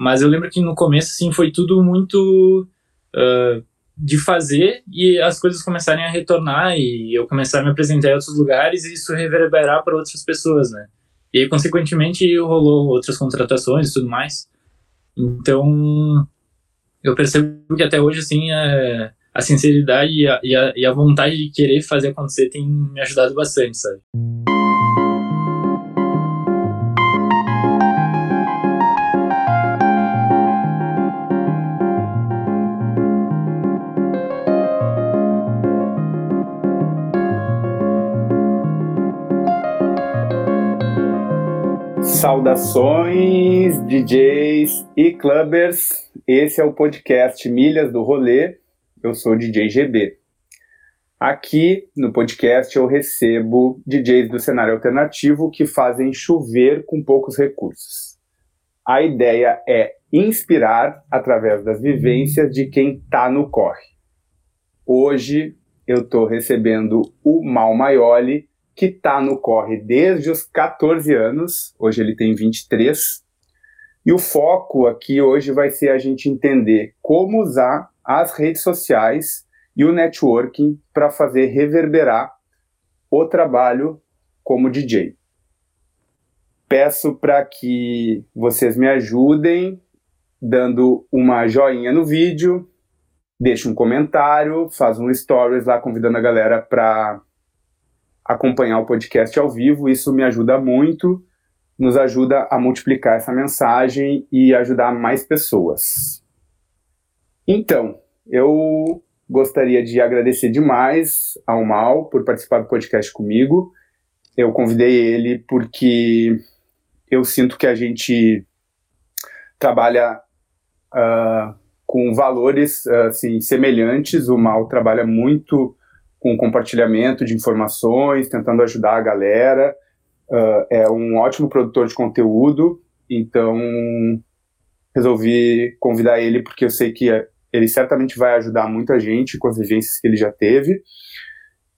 Mas eu lembro que no começo, assim, foi tudo muito de fazer e as coisas começarem a retornar e eu começar a me apresentar em outros lugares e isso reverberar para outras pessoas, né? E aí, consequentemente, rolou outras contratações e tudo mais. Então, eu percebo que até hoje, assim, a sinceridade e a vontade de querer fazer acontecer tem me ajudado bastante, sabe? Saudações, DJs e clubbers, esse é o podcast Milhas do Rolê, eu sou o DJ GB. Aqui no podcast eu recebo DJs do cenário alternativo que fazem chover com poucos recursos. A ideia é inspirar através das vivências de quem tá no corre. Hoje eu tô recebendo o Mau Maioli, que tá no corre desde os 14 anos, hoje ele tem 23, e o foco aqui hoje vai ser a gente entender como usar as redes sociais e o networking para fazer reverberar o trabalho como DJ. Peço para que vocês me ajudem dando uma joinha no vídeo, deixa um comentário, faz um stories lá convidando a galera para acompanhar o podcast ao vivo, isso me ajuda muito, nos ajuda a multiplicar essa mensagem e ajudar mais pessoas. Então, eu gostaria de agradecer demais ao Mau por participar do podcast comigo. Eu convidei ele porque eu sinto que a gente trabalha com valores assim, semelhantes. O Mau trabalha muito com compartilhamento de informações, tentando ajudar a galera, é um ótimo produtor de conteúdo, então resolvi convidar ele porque eu sei que ele certamente vai ajudar muita gente com as vivências que ele já teve,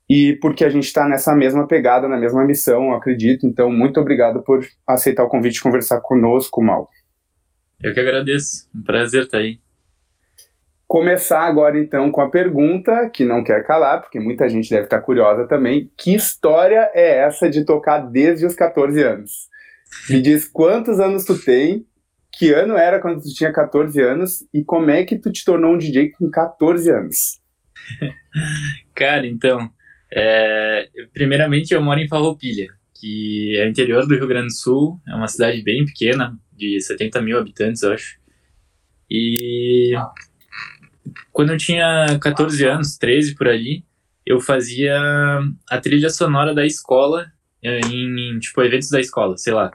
e porque a gente está nessa mesma pegada, na mesma missão, eu acredito, então muito obrigado por aceitar o convite de conversar conosco, Mau. Eu que agradeço, um prazer estar aí. Começar agora, então, com a pergunta, que não quer calar, porque muita gente deve estar curiosa também. Que história é essa de tocar desde os 14 anos? Me diz quantos anos tu tem, que ano era quando tu tinha 14 anos, e como é que tu te tornou um DJ com 14 anos? Cara, então, primeiramente eu moro em Farroupilha, que é interior do Rio Grande do Sul, é uma cidade bem pequena, de 70 mil habitantes, eu acho. E quando eu tinha 14 anos, 13 por ali, eu fazia a trilha sonora da escola, em tipo, eventos da escola, sei lá.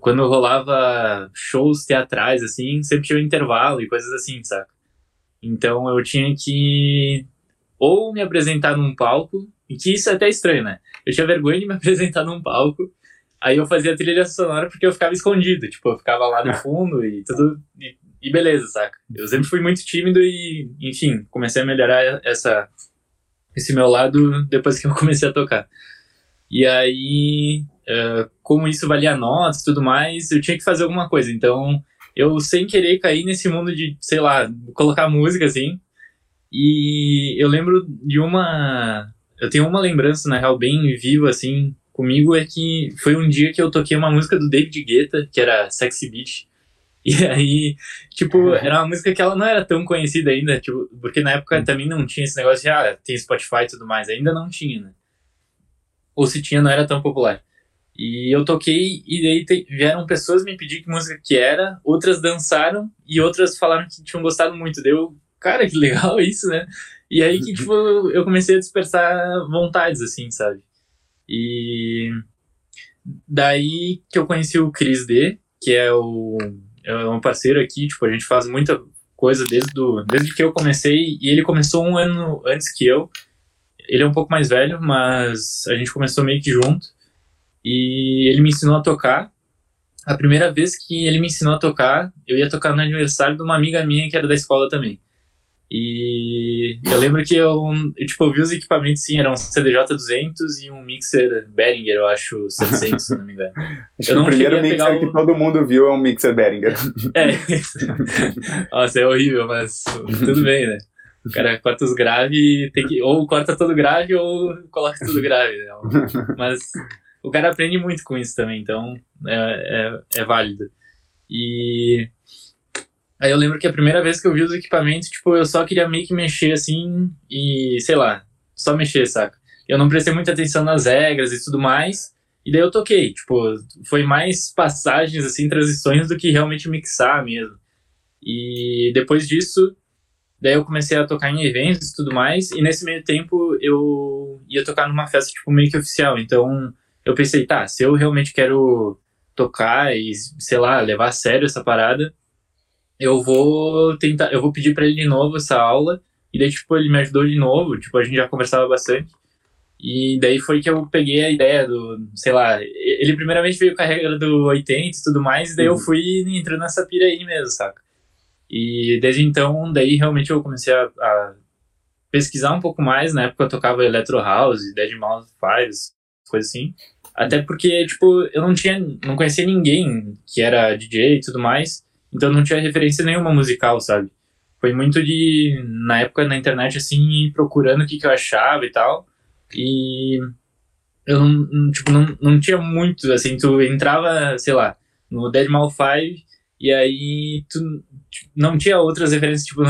Quando rolava shows teatrais, assim, sempre tinha um intervalo e coisas assim, saca? Então eu tinha que ou me apresentar num palco, e que isso é até estranho, né? Eu tinha vergonha de me apresentar num palco, aí eu fazia a trilha sonora porque eu ficava escondido, tipo, eu ficava lá no fundo e tudo. E beleza, saca? Eu sempre fui muito tímido e, enfim, comecei a melhorar esse meu lado depois que eu comecei a tocar. E aí, como isso valia notas e tudo mais, eu tinha que fazer alguma coisa. Então, eu sem querer caí nesse mundo de, sei lá, colocar música, assim. E eu lembro de uma... Eu tenho uma lembrança, na real, bem viva, assim, comigo, é que foi um dia que eu toquei uma música do David Guetta, que era Sexy Beach. E aí, tipo, era uma música que ela não era tão conhecida ainda, tipo, porque na época também não tinha esse negócio de, tem Spotify e tudo mais, ainda não tinha, né? Ou se tinha, não era tão popular. E eu toquei, e daí vieram pessoas me pedir que música que era, outras dançaram, e outras falaram que tinham gostado muito. Deu, cara, que legal isso, né? E aí que, tipo, eu comecei a dispersar vontades, assim, sabe? E daí que eu conheci o Chris D, que é um parceiro aqui, tipo, a gente faz muita coisa desde que eu comecei, e ele começou um ano antes que eu. Ele é um pouco mais velho, mas a gente começou meio que junto, e ele me ensinou a tocar. A primeira vez que ele me ensinou a tocar, eu ia tocar no aniversário de uma amiga minha que era da escola também. E eu lembro que eu vi os equipamentos, sim, eram um CDJ-200 e um mixer Behringer, eu acho, 700, se não me engano. Acho que o primeiro mixer que todo mundo viu é um mixer Behringer. É, nossa, é horrível, mas tudo bem, né? O cara corta os graves, ou corta todo grave ou coloca tudo grave, né? Mas o cara aprende muito com isso também, então é válido. E... aí eu lembro que a primeira vez que eu vi os equipamentos, tipo, eu só queria meio que mexer, assim, e, sei lá, só mexer, saca? Eu não prestei muita atenção nas regras e tudo mais, e daí eu toquei, tipo, foi mais passagens, assim, transições do que realmente mixar mesmo. E depois disso, daí eu comecei a tocar em eventos e tudo mais, e nesse meio tempo eu ia tocar numa festa, tipo, meio que oficial, então eu pensei, tá, se eu realmente quero tocar e, sei lá, levar a sério essa parada, eu vou pedir pra ele de novo essa aula, e daí, tipo, ele me ajudou de novo, tipo, a gente já conversava bastante, e daí foi que eu peguei a ideia do, sei lá, ele primeiramente veio com a regra do 80 e tudo mais, e daí eu fui entrando nessa pira aí mesmo, saca? E desde então, daí realmente eu comecei a pesquisar um pouco mais, na época eu tocava Electro House, Deadmau5, coisas assim, até porque, tipo, eu não conhecia ninguém que era DJ e tudo mais, então não tinha referência nenhuma musical, sabe? Foi muito de, na época, na internet, assim, procurando o que eu achava e tal. E eu não tinha muito, assim, tu entrava, sei lá, no Deadmau5 e aí tu não tinha outras referências, tipo,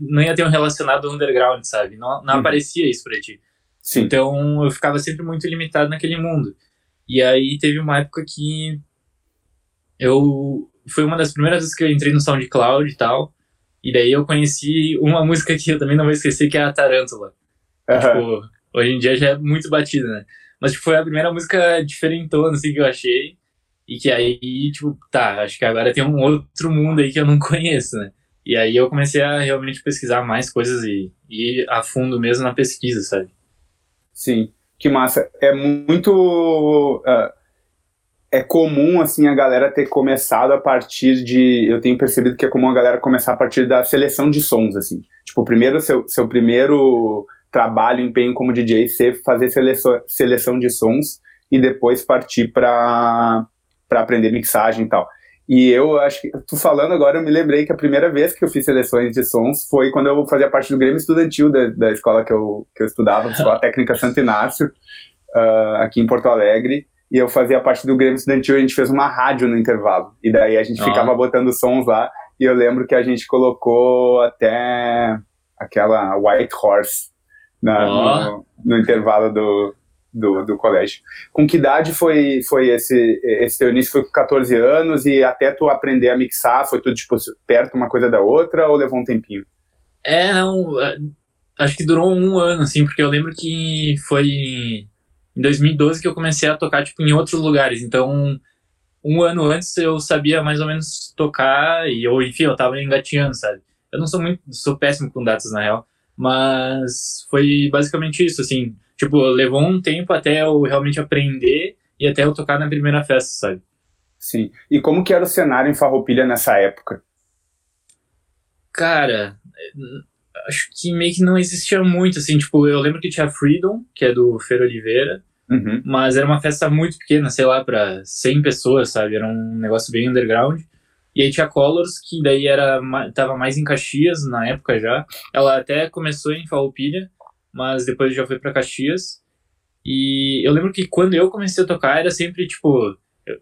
não ia ter um relacionado underground, sabe? Não aparecia isso pra ti. Sim. Então eu ficava sempre muito limitado naquele mundo. E aí teve uma época que eu... foi uma das primeiras vezes que eu entrei no SoundCloud e tal, e daí eu conheci uma música que eu também não vou esquecer, que é a Tarântula. Uhum. Tipo, hoje em dia já é muito batida, né? Mas tipo, foi a primeira música diferentona, assim, que eu achei, e que aí, tipo, tá, acho que agora tem um outro mundo aí que eu não conheço, né? E aí eu comecei a realmente pesquisar mais coisas e ir a fundo mesmo na pesquisa, sabe? Sim, que massa. É muito... é comum, assim, a galera ter começado a partir de... eu tenho percebido que é comum a galera começar a partir da seleção de sons, assim. Tipo, seu primeiro trabalho, empenho como DJ, ser fazer seleção de sons e depois partir pra aprender mixagem e tal. E eu acho que... tu falando agora, eu me lembrei que a primeira vez que eu fiz seleções de sons foi quando eu fazia parte do Grêmio Estudantil da escola que eu estudava, Escola Técnica Santo Inácio, aqui em Porto Alegre. E eu fazia parte do Grêmio Estudantil, a gente fez uma rádio no intervalo. E daí a gente ficava botando sons lá. E eu lembro que a gente colocou até aquela White Horse no intervalo do colégio. Com que idade foi esse teu início? Foi com 14 anos e até tu aprender a mixar? Foi tudo, tipo, perto uma coisa da outra ou levou um tempinho? É, não... acho que durou um ano, assim, porque eu lembro que foi... em 2012 que eu comecei a tocar, tipo, em outros lugares, então um ano antes eu sabia mais ou menos tocar, enfim, eu tava engatinhando, sabe? Eu não sou muito, sou péssimo com datas, na real, mas foi basicamente isso, assim, tipo, levou um tempo até eu realmente aprender e até eu tocar na primeira festa, sabe? Sim, e como que era o cenário em Farroupilha nessa época? Cara... acho que meio que não existia muito, assim, tipo, eu lembro que tinha Freedom, que é do Fer Oliveira, mas era uma festa muito pequena, sei lá, pra 100 pessoas, sabe, era um negócio bem underground, e aí tinha Colors, que daí tava mais em Caxias, na época já, ela até começou em Farroupilha, mas depois já foi pra Caxias, e eu lembro que quando eu comecei a tocar era sempre, tipo,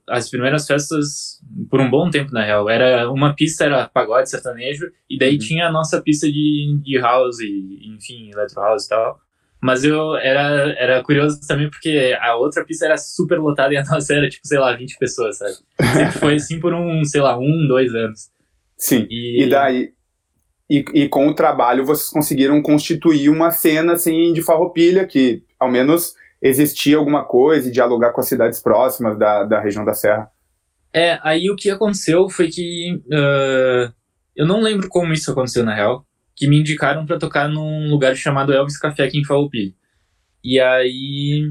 as primeiras festas, por um bom tempo, na real, era uma pista, era pagode, sertanejo, e daí tinha a nossa pista de house, e, enfim, electro house e tal. Mas eu era curioso também, porque a outra pista era super lotada e a nossa era, tipo, sei lá, 20 pessoas, sabe? Sempre foi assim por sei lá, 1, 2 anos. Sim, e daí... E com o trabalho vocês conseguiram constituir uma cena, assim, de Farroupilha, que, ao menos... existia alguma coisa e dialogar com as cidades próximas da região da Serra? É, aí o que aconteceu foi que... eu não lembro como isso aconteceu, na real, que me indicaram pra tocar num lugar chamado Elvis Café aqui em Farroupilha. E aí...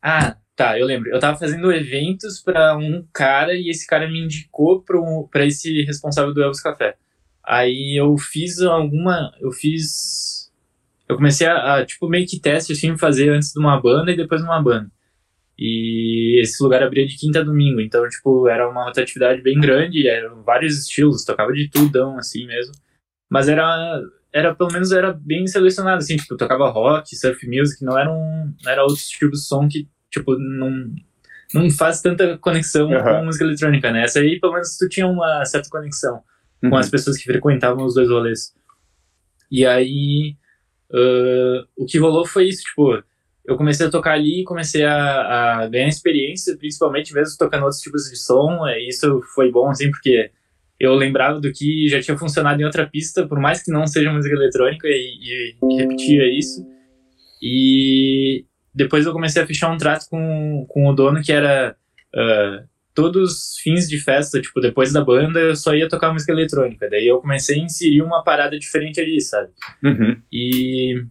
ah, tá, eu lembro. Eu tava fazendo eventos pra um cara e esse cara me indicou pra esse responsável do Elvis Café. Aí eu fiz alguma... Eu comecei a tipo, meio que teste, assim, fazer antes de uma banda e depois de uma banda. E esse lugar abria de quinta a domingo, então, tipo, era uma rotatividade bem grande, eram vários estilos, tocava de tudão, assim, mesmo. Mas era pelo menos, era bem selecionado, assim, tipo, tocava rock, surf music, não era outro tipo de som que, tipo, não faz tanta conexão com música eletrônica, né? Essa aí, pelo menos, tu tinha uma certa conexão com as pessoas que frequentavam os dois rolês. E aí, o que rolou foi isso, tipo... Eu comecei a tocar ali e comecei a ganhar experiência, principalmente mesmo tocando outros tipos de som. Isso foi bom, assim, porque eu lembrava do que já tinha funcionado em outra pista, por mais que não seja música eletrônica, e repetia isso. E depois eu comecei a fechar um trato com o dono, que era todos os fins de festa, tipo, depois da banda, eu só ia tocar música eletrônica. Daí eu comecei a inserir uma parada diferente ali, sabe? Uhum. E...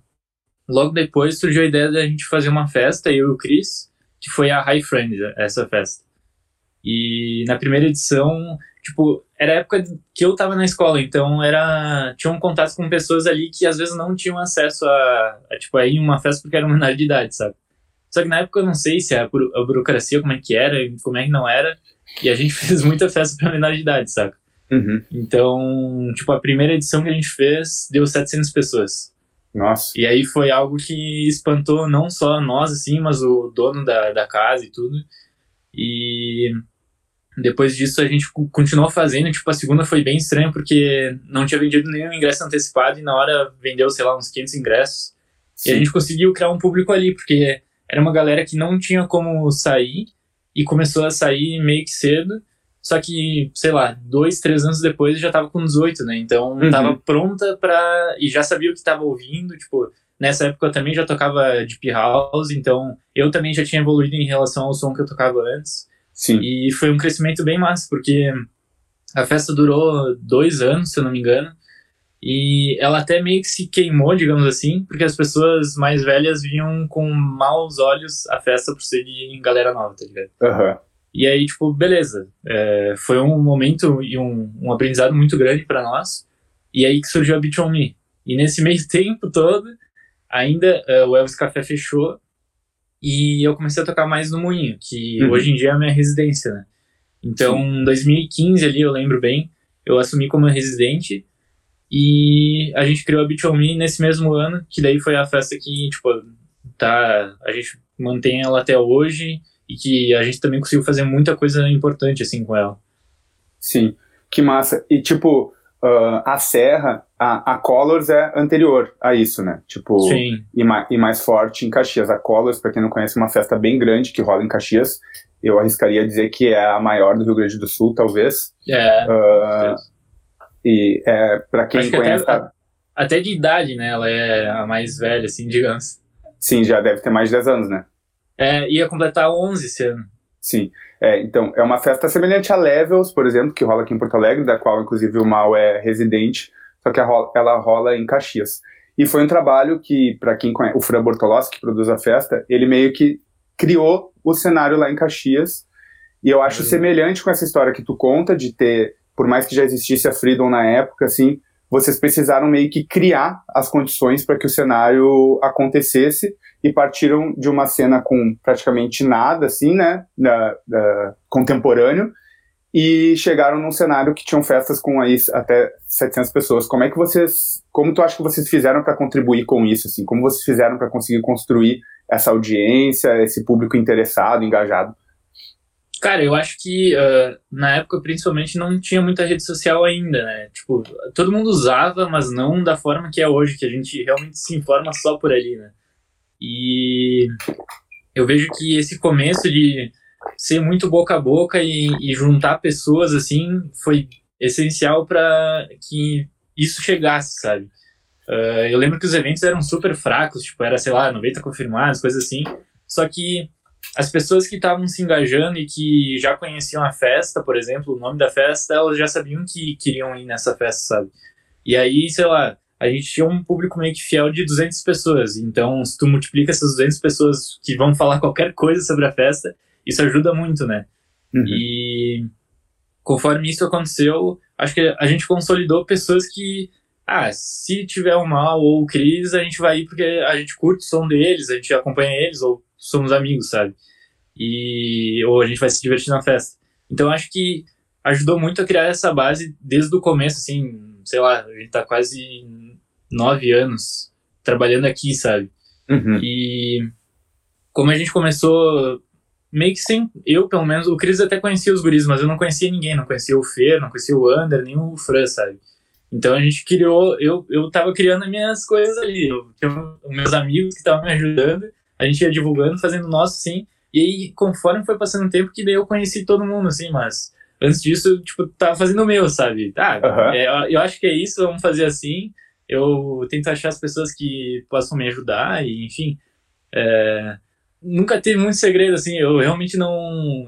Logo depois surgiu a ideia da gente fazer uma festa, eu e o Chris, que foi a High Friends, essa festa. E na primeira edição, tipo, era a época que eu tava na escola, então tinha um contato com pessoas ali que às vezes não tinham acesso a tipo, a ir em uma festa porque era menor de idade, sabe? Só que na época eu não sei se a burocracia, como é que era, como é que não era, e a gente fez muita festa pra menor de idade, sabe? Uhum. Então, tipo, a primeira edição que a gente fez deu 700 pessoas. Nossa. E aí foi algo que espantou não só nós, assim, mas o dono da casa e tudo. E depois disso a gente continuou fazendo. Tipo, a segunda foi bem estranha, porque não tinha vendido nenhum ingresso antecipado e na hora vendeu, sei lá, uns 500 ingressos. Sim. E a gente conseguiu criar um público ali, porque era uma galera que não tinha como sair e começou a sair meio que cedo. Só que, sei lá, 2, 3 anos depois eu já tava com 18, né? Então, tava pronta pra... E já sabia o que tava ouvindo, tipo... Nessa época eu também já tocava Deep House, então... Eu também já tinha evoluído em relação ao som que eu tocava antes. Sim. E foi um crescimento bem massa, porque... A festa durou 2 anos, se eu não me engano. E ela até meio que se queimou, digamos assim. Porque as pessoas mais velhas vinham com maus olhos a festa por ser de galera nova, tá ligado? Aham. E aí, tipo, beleza, foi um momento e um aprendizado muito grande pra nós, e aí que surgiu a Beach On Me. E nesse meio tempo todo, ainda o Elvis Café fechou, e eu comecei a tocar mais no Moinho, que hoje em dia é a minha residência, né? Então, em 2015 ali, eu lembro bem, eu assumi como residente, e a gente criou a Beach On Me nesse mesmo ano, que daí foi a festa que, tipo, a gente mantém ela até hoje... E que a gente também conseguiu fazer muita coisa importante, assim, com ela. Sim, que massa. E, tipo, a Serra, a Colors é anterior a isso, né? Tipo, sim. E mais forte em Caxias. A Colors, pra quem não conhece, é uma festa bem grande que rola em Caxias. Eu arriscaria dizer que é a maior do Rio Grande do Sul, talvez. É. E pra quem acho conhece... Que até de idade, né? Ela é a mais velha, assim, digamos. Sim, já deve ter mais de 10 anos, né? Ia completar 11 esse ano. Sim, então é uma festa semelhante a Levels, por exemplo, que rola aqui em Porto Alegre, da qual inclusive o Mau é residente, só que ela rola em Caxias. E foi um trabalho que, para quem conhece, o Fran Bortolós, que produz a festa, ele meio que criou o cenário lá em Caxias, e eu acho semelhante com essa história que tu conta, de ter, por mais que já existisse a Freedom na época, assim, vocês precisaram meio que criar as condições para que o cenário acontecesse, e partiram de uma cena com praticamente nada, assim, né, contemporâneo, e chegaram num cenário que tinham festas com aí até 700 pessoas. Como tu acha que vocês fizeram para contribuir com isso, assim? Como vocês fizeram para conseguir construir essa audiência, esse público interessado, engajado? Cara, eu acho que na época, principalmente, não tinha muita rede social ainda, né? Tipo, todo mundo usava, mas não da forma que é hoje, que a gente realmente se informa só por ali, né? E eu vejo que esse começo de ser muito boca a boca e juntar pessoas, assim, foi essencial para que isso chegasse, sabe? Eu lembro que os eventos eram super fracos, tipo, era, sei lá, 90 confirmados, coisas assim. Só que as pessoas que estavam se engajando e que já conheciam a festa, por exemplo, o nome da festa, elas já sabiam que queriam ir nessa festa, sabe? E aí, sei lá, a gente tinha um público meio que fiel de 200 pessoas. Então, se tu multiplica essas 200 pessoas que vão falar qualquer coisa sobre a festa, isso ajuda muito, né? Uhum. E conforme isso aconteceu, acho que a gente consolidou pessoas que, se tiver o Mau ou o Chris, a gente vai ir porque a gente curte o som deles, a gente acompanha eles, ou somos amigos, sabe? Ou a gente vai se divertir na festa. Então, acho que ajudou muito a criar essa base desde o começo, assim, sei lá, a gente tá quase 9 anos trabalhando aqui, sabe? Uhum. E como a gente começou meio que sem... Eu, pelo menos, o Chris até conhecia os guris, mas eu não conhecia ninguém, não conhecia o Fer, não conhecia o Ander, nem o Fran, sabe? Então a gente criou... Eu tava criando as minhas coisas ali, eu tinha meus amigos que estavam me ajudando, a gente ia divulgando, fazendo o nosso, sim. E aí, conforme foi passando o tempo, que daí eu conheci todo mundo, assim, mas... Antes disso, tipo, tava fazendo o meu, sabe? Eu acho que é isso, vamos fazer assim. Eu tento achar as pessoas que possam me ajudar e, enfim... Nunca teve muito segredo, assim, eu realmente não...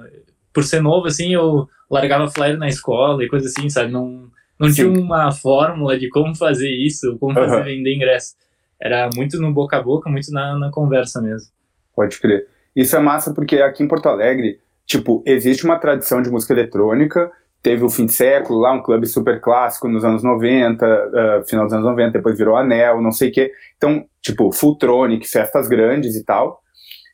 Por ser novo, assim, eu largava flyer na escola e coisa assim, sabe? Não tinha uma fórmula de como fazer isso, como fazer vender ingresso. Era muito no boca a boca, muito na conversa mesmo. Pode crer. Isso é massa porque aqui em Porto Alegre, tipo, existe uma tradição de música eletrônica, teve o fim de século lá, um clube super clássico nos anos 90, final dos anos 90, depois virou Anel, não sei o quê. Então, tipo, Fulltronic, festas grandes e tal.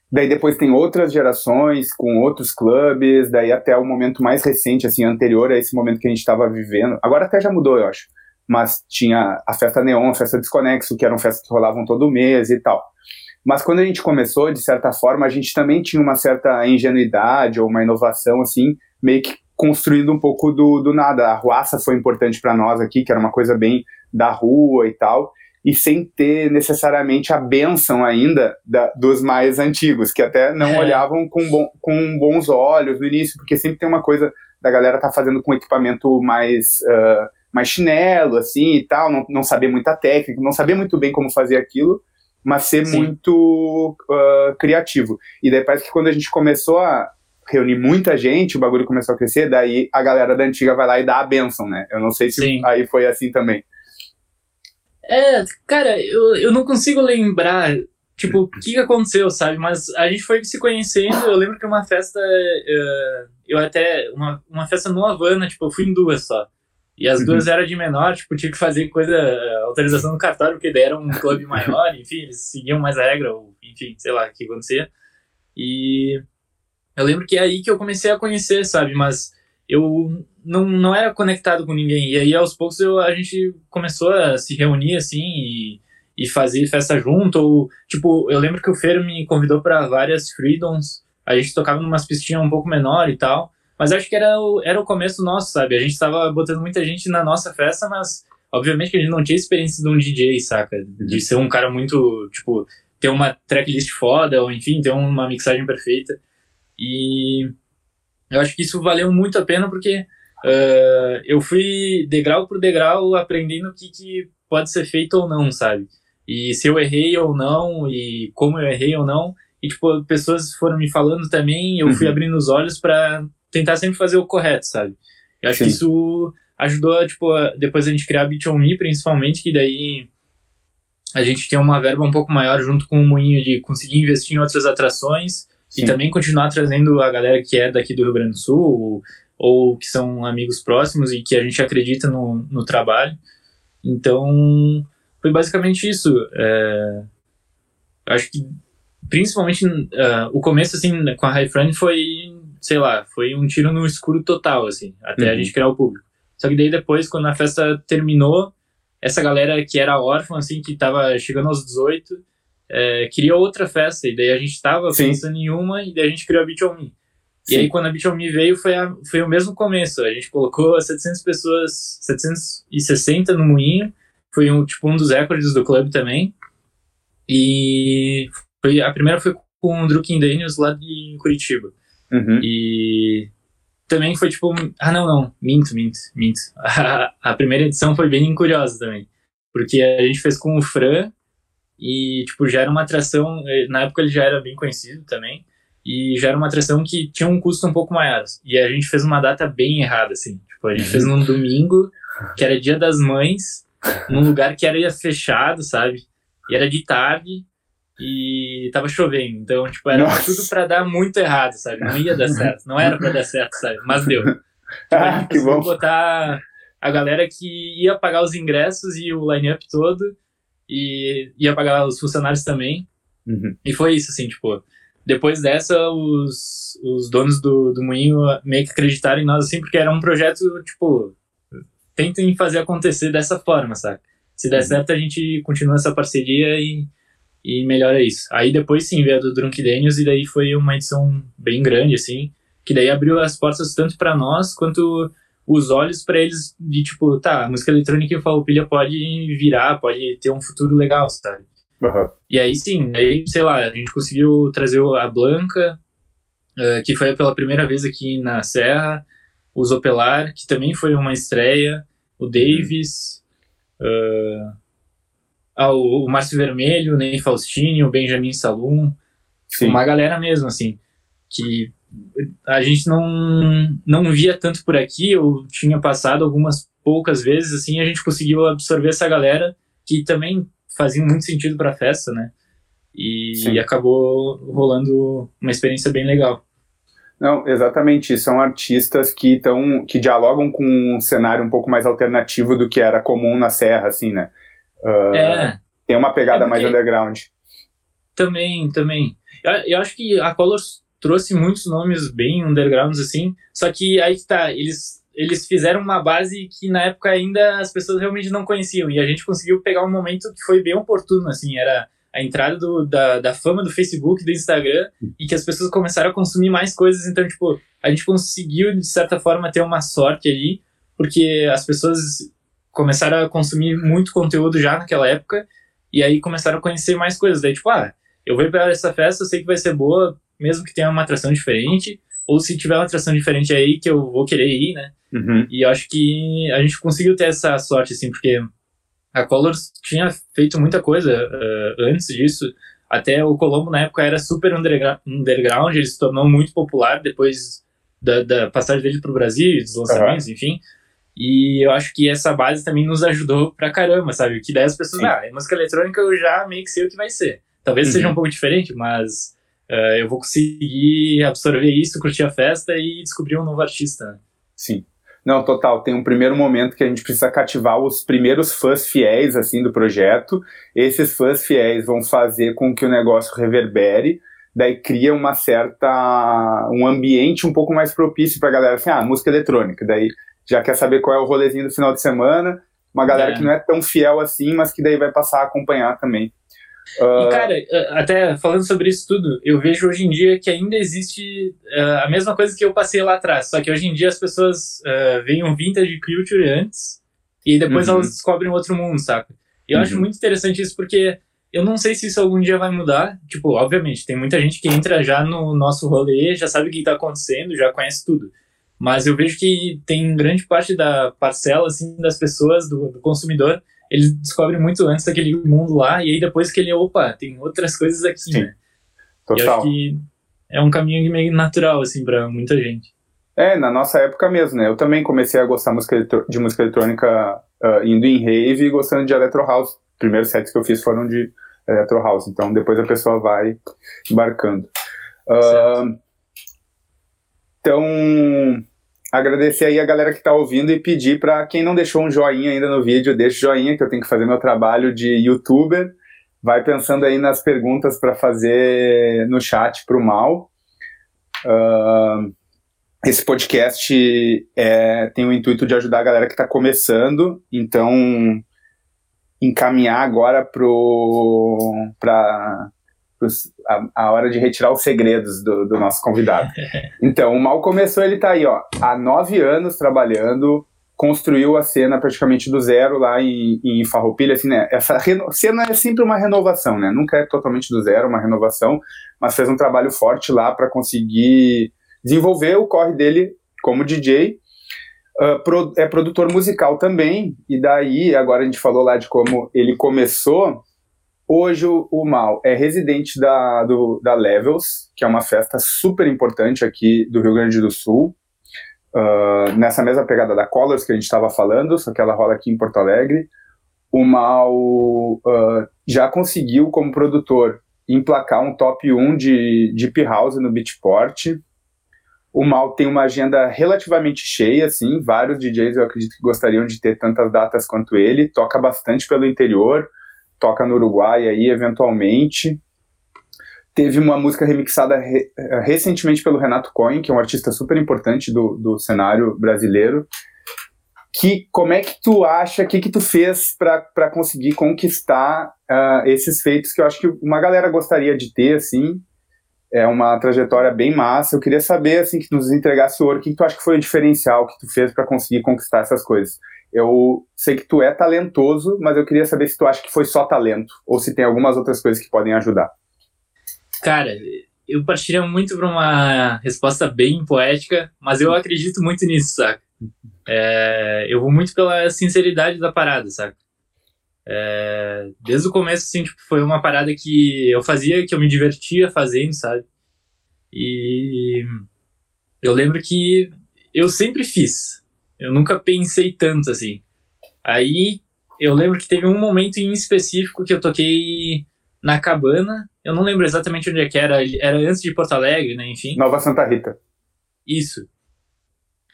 Daí depois tem outras gerações com outros clubes, daí até o momento mais recente, assim, anterior a esse momento que a gente estava vivendo. Agora até já mudou, eu acho. Mas tinha a festa Neon, a festa Desconexo, que eram festas que rolavam todo mês e tal. Mas quando a gente começou, de certa forma, a gente também tinha uma certa ingenuidade ou uma inovação, assim, meio que construindo um pouco do nada. A ruaça foi importante para nós aqui, que era uma coisa bem da rua e tal. E sem ter necessariamente a bênção ainda dos mais antigos, que até não olhavam com bons olhos no início, porque sempre tem uma coisa da galera tá fazendo com equipamento mais chinelo, assim, e tal, não saber muita técnica, não saber muito bem como fazer aquilo, mas ser muito criativo. E daí parece que quando a gente começou a reunir muita gente, o bagulho começou a crescer, daí a galera da antiga vai lá e dá a bênção, né? Eu não sei se aí foi assim também. Cara, eu não consigo lembrar, tipo, o que aconteceu, sabe? Mas a gente foi se conhecendo, eu lembro que uma festa, eu até, uma festa no Havana, tipo, eu fui em duas só. E as duas eram de menor, tipo, tinha que fazer autorização no cartório, porque daí era um clube maior, enfim, eles seguiam mais a regra, ou enfim, sei lá, o que acontecia. E eu lembro que é aí que eu comecei a conhecer, sabe? Mas eu... Não era conectado com ninguém. E aí, aos poucos, a gente começou a se reunir, assim, e fazer festa junto. Ou, tipo, eu lembro que o Fer me convidou para várias Freedoms. A gente tocava numas pistinhas um pouco menor e tal. Mas acho que era o começo nosso, sabe? A gente estava botando muita gente na nossa festa, mas, obviamente, que a gente não tinha experiência de um DJ, saca? De ser um cara muito, tipo, ter uma tracklist foda, ou, enfim, ter uma mixagem perfeita. E eu acho que isso valeu muito a pena, porque... eu fui degrau por degrau aprendendo o que pode ser feito ou não, sabe? E se eu errei ou não, e como eu errei ou não. E, tipo, pessoas foram me falando também, eu fui abrindo os olhos pra tentar sempre fazer o correto, sabe? Eu acho que isso ajudou, tipo, depois a gente criar a Beach On Me, principalmente, que daí a gente tem uma verba um pouco maior junto com o Moinho de conseguir investir em outras atrações e também continuar trazendo a galera que é daqui do Rio Grande do Sul, ou que são amigos próximos e que a gente acredita no trabalho. Então, foi basicamente isso. Acho que, principalmente, o começo, assim, com a High Friend foi um tiro no escuro total, assim, até a gente criar o público. Só que daí depois, quando a festa terminou, essa galera que era órfã, assim, que tava chegando aos 18, queria outra festa, e daí a gente tava pensando em uma, e daí a gente criou a Beach On Me. E aí, quando a Beach On Me veio, foi o mesmo começo. A gente colocou 700 pessoas, 760 no Moinho. Foi um dos recordes do clube também. E a primeira foi com o Drukin Daniels lá em Curitiba. E também foi tipo... Minto. A primeira edição foi bem curiosa também. Porque a gente fez com o Fran. E tipo, já era uma atração... Na época ele já era bem conhecido também. E já era uma atração que tinha um custo um pouco maior. E a gente fez uma data bem errada, assim. Tipo, a gente fez num domingo, que era Dia das Mães, num lugar que era fechado, sabe? E era de tarde e tava chovendo. Então, tipo, era tudo pra dar muito errado, sabe? Não ia dar certo. Não era pra dar certo, sabe? Mas deu. Tipo, a gente conseguiu botar a galera que ia pagar os ingressos e o line-up todo, e ia pagar os funcionários também. Uhum. E foi isso, assim, tipo... Depois dessa, os donos do Moinho meio que acreditaram em nós, assim, porque era um projeto, tipo... Tentem fazer acontecer dessa forma, saca? Se der certo, a gente continua essa parceria e melhora isso. Aí depois, sim, veio a do Drunk Daniels, e daí foi uma edição bem grande, assim, que daí abriu as portas tanto pra nós, quanto os olhos pra eles de, tipo, tá, a música eletrônica e o Farroupilha pode virar, pode ter um futuro legal, sabe? Uhum. E aí, sim, aí, sei lá, a gente conseguiu trazer a Blanca, que foi pela primeira vez aqui na Serra, o Zopelar, que também foi uma estreia, o Davis... o Márcio Vermelho, o Ney Faustino, o Benjamin Salum, sim, uma galera mesmo, assim, que a gente não via tanto por aqui. Eu tinha passado algumas poucas vezes, assim, a gente conseguiu absorver essa galera que também fazia muito sentido pra festa, né? E acabou rolando uma experiência bem legal. Não, exatamente, são artistas que dialogam com um cenário um pouco mais alternativo do que era comum na Serra, assim, né? Tem uma pegada mais underground. Também. Eu acho que a Colors trouxe muitos nomes bem undergrounds, assim, só que aí que tá, eles fizeram uma base que na época ainda as pessoas realmente não conheciam, e a gente conseguiu pegar um momento que foi bem oportuno, assim, era... a entrada da fama do Facebook, do Instagram, e que as pessoas começaram a consumir mais coisas. Então, tipo, a gente conseguiu, de certa forma, ter uma sorte ali, porque as pessoas começaram a consumir muito conteúdo já naquela época, e aí começaram a conhecer mais coisas. Daí, tipo, eu vou para essa festa, eu sei que vai ser boa, mesmo que tenha uma atração diferente, ou se tiver uma atração diferente aí, que eu vou querer ir, né? Uhum. E eu acho que a gente conseguiu ter essa sorte, assim, porque... A Colors tinha feito muita coisa antes disso. Até o Colombo, na época, era super underground. Ele se tornou muito popular depois da passagem dele pro Brasil, dos lançamentos, enfim. E eu acho que essa base também nos ajudou pra caramba, sabe? Que daí as pessoas... Sim. Ah, música eletrônica eu já meio que sei o que vai ser. Talvez seja um pouco diferente, mas eu vou conseguir absorver isso, curtir a festa e descobrir um novo artista. Sim. Não, total, tem um primeiro momento que a gente precisa cativar os primeiros fãs fiéis, assim, do projeto. Esses fãs fiéis vão fazer com que o negócio reverbere, daí cria um ambiente um pouco mais propício pra galera, assim, música eletrônica. Daí já quer saber qual é o rolezinho do final de semana, uma galera que não é tão fiel assim, mas que daí vai passar a acompanhar também. E, cara, até falando sobre isso tudo, eu vejo hoje em dia que ainda existe a mesma coisa que eu passei lá atrás, só que hoje em dia as pessoas veem um vintage culture antes e depois elas descobrem outro mundo, saca? E eu acho muito interessante isso, porque eu não sei se isso algum dia vai mudar. Tipo, obviamente, tem muita gente que entra já no nosso rolê, já sabe o que tá acontecendo, já conhece tudo. Mas eu vejo que tem grande parte da parcela, assim, das pessoas, do consumidor, ele descobre muito antes daquele mundo lá, e aí depois que ele, tem outras coisas aqui, sim, né? Total. E eu acho que é um caminho meio natural, assim, pra muita gente. Na nossa época mesmo, né? Eu também comecei a gostar de música eletrônica indo em rave e gostando de electro house. Os primeiros sets que eu fiz foram de electro house, então depois a pessoa vai embarcando. Então... agradecer aí a galera que tá ouvindo e pedir pra quem não deixou um joinha ainda no vídeo, deixa o joinha, que eu tenho que fazer meu trabalho de youtuber. Vai pensando aí nas perguntas pra fazer no chat pro Mau. Esse podcast tem o intuito de ajudar a galera que tá começando, então encaminhar agora a hora de retirar os segredos do nosso convidado. Então, o Mau começou, ele tá aí, há 9 anos trabalhando, construiu a cena praticamente do zero lá em Farroupilha, assim, né? Essa cena é sempre uma renovação, né? Nunca é totalmente do zero, uma renovação, mas fez um trabalho forte lá para conseguir desenvolver o corre dele como DJ. É produtor musical também, e daí, agora a gente falou lá de como ele começou. Hoje o Mau é residente da Levels, que é uma festa super importante aqui do Rio Grande do Sul, nessa mesma pegada da Colors que a gente estava falando, só que ela rola aqui em Porto Alegre. O Mau já conseguiu, como produtor, emplacar um top 1 de Deep House no Beatport. O Mau tem uma agenda relativamente cheia, assim, vários DJs eu acredito que gostariam de ter tantas datas quanto ele, toca bastante pelo interior, toca no Uruguai aí, eventualmente. Teve uma música remixada recentemente pelo Renato Cohen, que é um artista super importante do cenário brasileiro. Como é que tu acha, o que tu fez para conseguir conquistar esses feitos que eu acho que uma galera gostaria de ter, assim, é uma trajetória bem massa. Eu queria saber, assim, que tu nos entregasse o ouro, o que tu acha que foi o diferencial que tu fez para conseguir conquistar essas coisas? Eu sei que tu é talentoso, mas eu queria saber se tu acha que foi só talento, ou se tem algumas outras coisas que podem ajudar. Cara, eu partiria muito para uma resposta bem poética, mas eu acredito muito nisso, saca? Eu vou muito pela sinceridade da parada, saca? Desde o começo, assim, tipo, foi uma parada que eu fazia, que eu me divertia fazendo, sabe? E eu lembro que eu sempre fiz, eu nunca pensei tanto, assim. Aí eu lembro que teve um momento em específico que eu toquei na Cabana, eu não lembro exatamente onde é que era antes de Porto Alegre, né, enfim. Nova Santa Rita. Isso.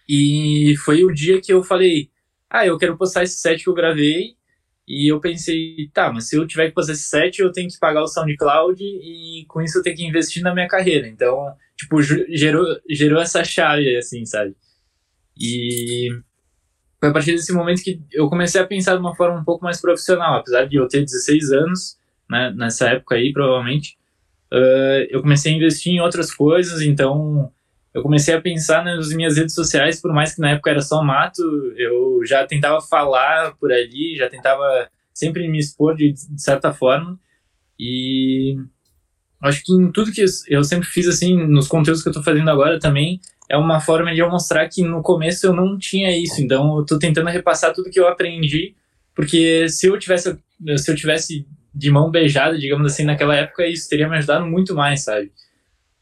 E foi o dia que eu falei, eu quero postar esse set que eu gravei, e eu pensei, tá, mas se eu tiver que fazer esse set, eu tenho que pagar o SoundCloud, e com isso eu tenho que investir na minha carreira. Então, tipo, gerou essa chave, assim, sabe? E foi a partir desse momento que eu comecei a pensar de uma forma um pouco mais profissional, apesar de eu ter 16 anos, né, nessa época aí, provavelmente, eu comecei a investir em outras coisas, então... Eu comecei a pensar nas minhas redes sociais, por mais que na época era só mato, eu já tentava falar por ali, já tentava sempre me expor de certa forma. E acho que em tudo que eu sempre fiz, assim, nos conteúdos que eu tô fazendo agora também, é uma forma de eu mostrar que no começo eu não tinha isso. Então eu tô tentando repassar tudo que eu aprendi, porque se eu tivesse de mão beijada, digamos assim, naquela época, isso teria me ajudado muito mais, sabe?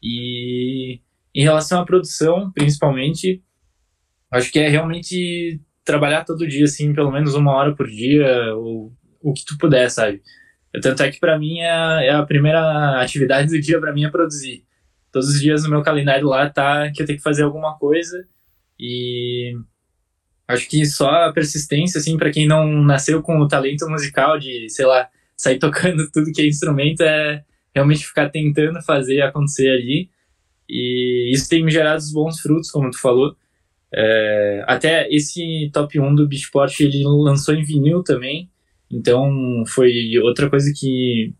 E... Em relação à produção, principalmente, acho que é realmente trabalhar todo dia, assim, pelo menos 1 hora por dia, ou o que tu puder, sabe? Tanto é que pra mim é a primeira atividade do dia pra mim é produzir. Todos os dias no meu calendário lá tá que eu tenho que fazer alguma coisa, e acho que só a persistência, assim, pra quem não nasceu com o talento musical de, sei lá, sair tocando tudo que é instrumento, é realmente ficar tentando fazer acontecer ali. E isso tem me gerado os bons frutos, como tu falou. Até esse top 1 do Beatport, ele lançou em vinil também. Então, foi outra coisa que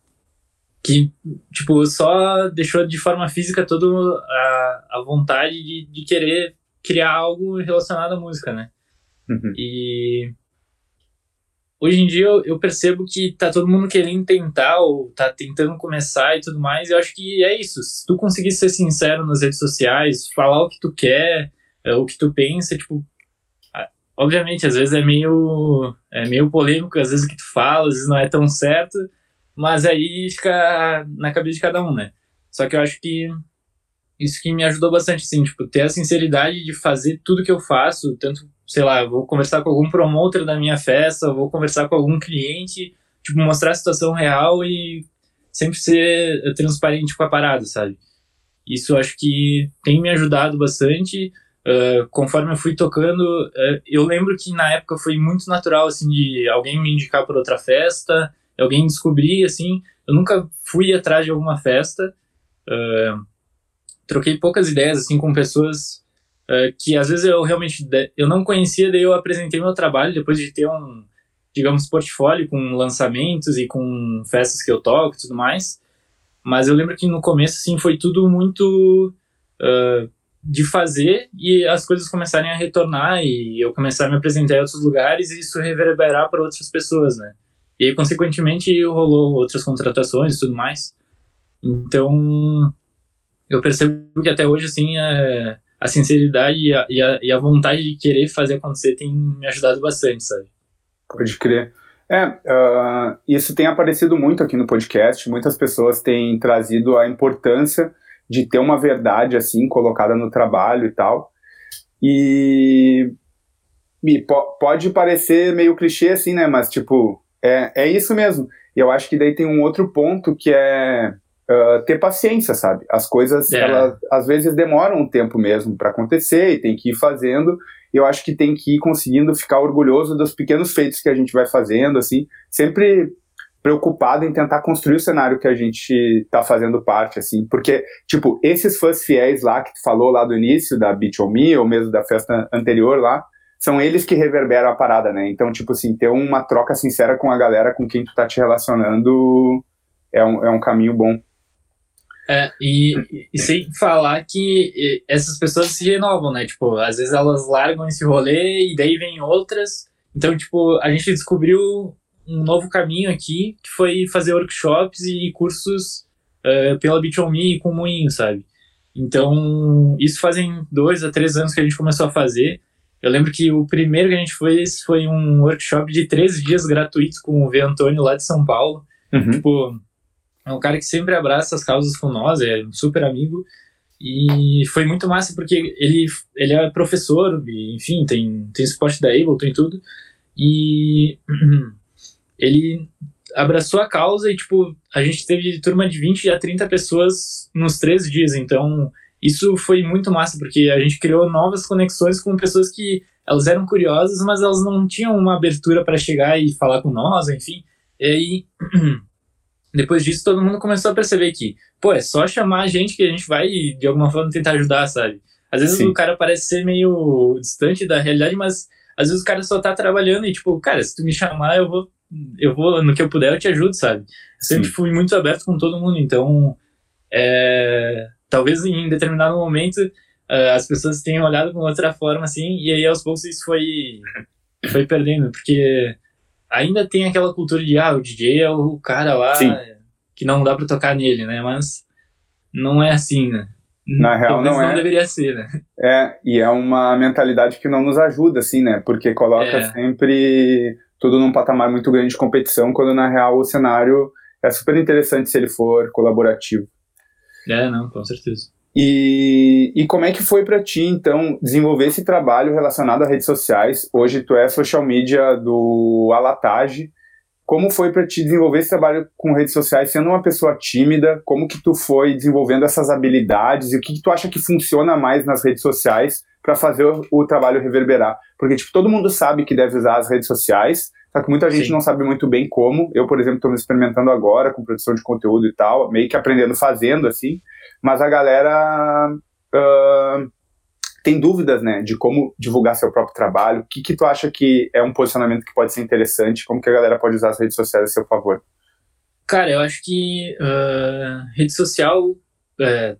tipo, só deixou de forma física toda a vontade de querer criar algo relacionado à música, né? Uhum. E hoje em dia eu percebo que tá todo mundo querendo tentar ou tá tentando começar e tudo mais. Eu acho que é isso. Se tu conseguir ser sincero nas redes sociais, falar o que tu quer, o que tu pensa, tipo... Obviamente, às vezes é meio polêmico, às vezes o que tu fala, às vezes não é tão certo, mas aí fica na cabeça de cada um, né? Só que eu acho que isso que me ajudou bastante, assim, tipo, ter a sinceridade de fazer tudo que eu faço, tanto... sei lá, vou conversar com algum promotor da minha festa, vou conversar com algum cliente, tipo, mostrar a situação real e sempre ser transparente com a parada, sabe? Isso acho que tem me ajudado bastante. Conforme eu fui tocando, eu lembro que na época foi muito natural, assim, de alguém me indicar por outra festa, alguém descobrir, assim, eu nunca fui atrás de alguma festa, troquei poucas ideias, assim, com pessoas... que às vezes eu realmente eu não conhecia, daí eu apresentei meu trabalho depois de ter um, digamos, portfólio com lançamentos e com festas que eu toco e tudo mais, mas eu lembro que no começo, assim, foi tudo muito de fazer e as coisas começarem a retornar e eu começar a me apresentar em outros lugares e isso reverberar para outras pessoas, né? E aí, consequentemente, rolou outras contratações e tudo mais. Então, eu percebo que até hoje, assim, a sinceridade e a vontade de querer fazer acontecer tem me ajudado bastante, sabe? Pode crer. Isso tem aparecido muito aqui no podcast, muitas pessoas têm trazido a importância de ter uma verdade, assim, colocada no trabalho e tal. E pode parecer meio clichê, assim, né? Mas, tipo, é isso mesmo. E eu acho que daí tem um outro ponto que é... ter paciência, sabe? As coisas, elas, às vezes, demoram um tempo mesmo para acontecer e tem que ir fazendo. Eu acho que tem que ir conseguindo ficar orgulhoso dos pequenos feitos que a gente vai fazendo, assim, sempre preocupado em tentar construir o cenário que a gente tá fazendo parte, assim, porque, tipo, esses fãs fiéis lá que tu falou lá do início, da Beach On Me, ou mesmo da festa anterior lá, são eles que reverberam a parada, né? Então, tipo assim, ter uma troca sincera com a galera com quem tu tá te relacionando é um caminho bom. E sem falar que essas pessoas se renovam, né? Tipo, às vezes elas largam esse rolê e daí vem outras. Então, tipo, a gente descobriu um novo caminho aqui, que foi fazer workshops e cursos pela Beach On Me e com o Moinho, sabe? Então, isso fazem 2 a 3 anos que a gente começou a fazer. Eu lembro que o primeiro que a gente fez foi um workshop de 3 dias gratuito com o V. Antônio lá de São Paulo. Uhum. Tipo, é um cara que sempre abraça as causas com nós, é um super amigo. E foi muito massa porque ele é professor, enfim, tem suporte da Ableton e tudo. E ele abraçou a causa e, tipo, a gente teve turma de 20 a 30 pessoas nos 3 dias. Então, isso foi muito massa, porque a gente criou novas conexões com pessoas que elas eram curiosas, mas elas não tinham uma abertura para chegar e falar com nós, enfim. E aí, depois disso, todo mundo começou a perceber que, pô, é só chamar a gente que a gente vai, de alguma forma, tentar ajudar, sabe? Às vezes Sim. O cara parece ser meio distante da realidade, mas às vezes o cara só tá trabalhando e, tipo, cara, se tu me chamar, eu vou, no que eu puder, eu te ajudo, sabe? Eu sempre fui muito aberto com todo mundo, então, talvez em determinado momento as pessoas tenham olhado com outra forma, assim, e aí aos poucos isso foi perdendo, porque ainda tem aquela cultura de, o DJ é o cara lá Sim. que não dá pra tocar nele, né? Mas não é assim, né? Na real, não é. Não deveria ser, né? E é uma mentalidade que não nos ajuda, assim, né? Porque coloca sempre tudo num patamar muito grande de competição, quando na real o cenário é super interessante se ele for colaborativo. Não, com certeza. E como é que foi pra ti, então, desenvolver esse trabalho relacionado a redes sociais? Hoje tu é social media do Alatage. Como foi pra ti desenvolver esse trabalho com redes sociais, sendo uma pessoa tímida? Como que tu foi desenvolvendo essas habilidades? E o que tu acha que funciona mais nas redes sociais pra fazer o trabalho reverberar? Porque, tipo, todo mundo sabe que deve usar as redes sociais, só que muita gente Sim. não sabe muito bem como. Eu, por exemplo, estou me experimentando agora com produção de conteúdo e tal, meio que aprendendo fazendo, assim. Mas a galera tem dúvidas, né, de como divulgar seu próprio trabalho. O que tu acha que é um posicionamento que pode ser interessante? Como que a galera pode usar as redes sociais a seu favor? Cara, eu acho que rede social,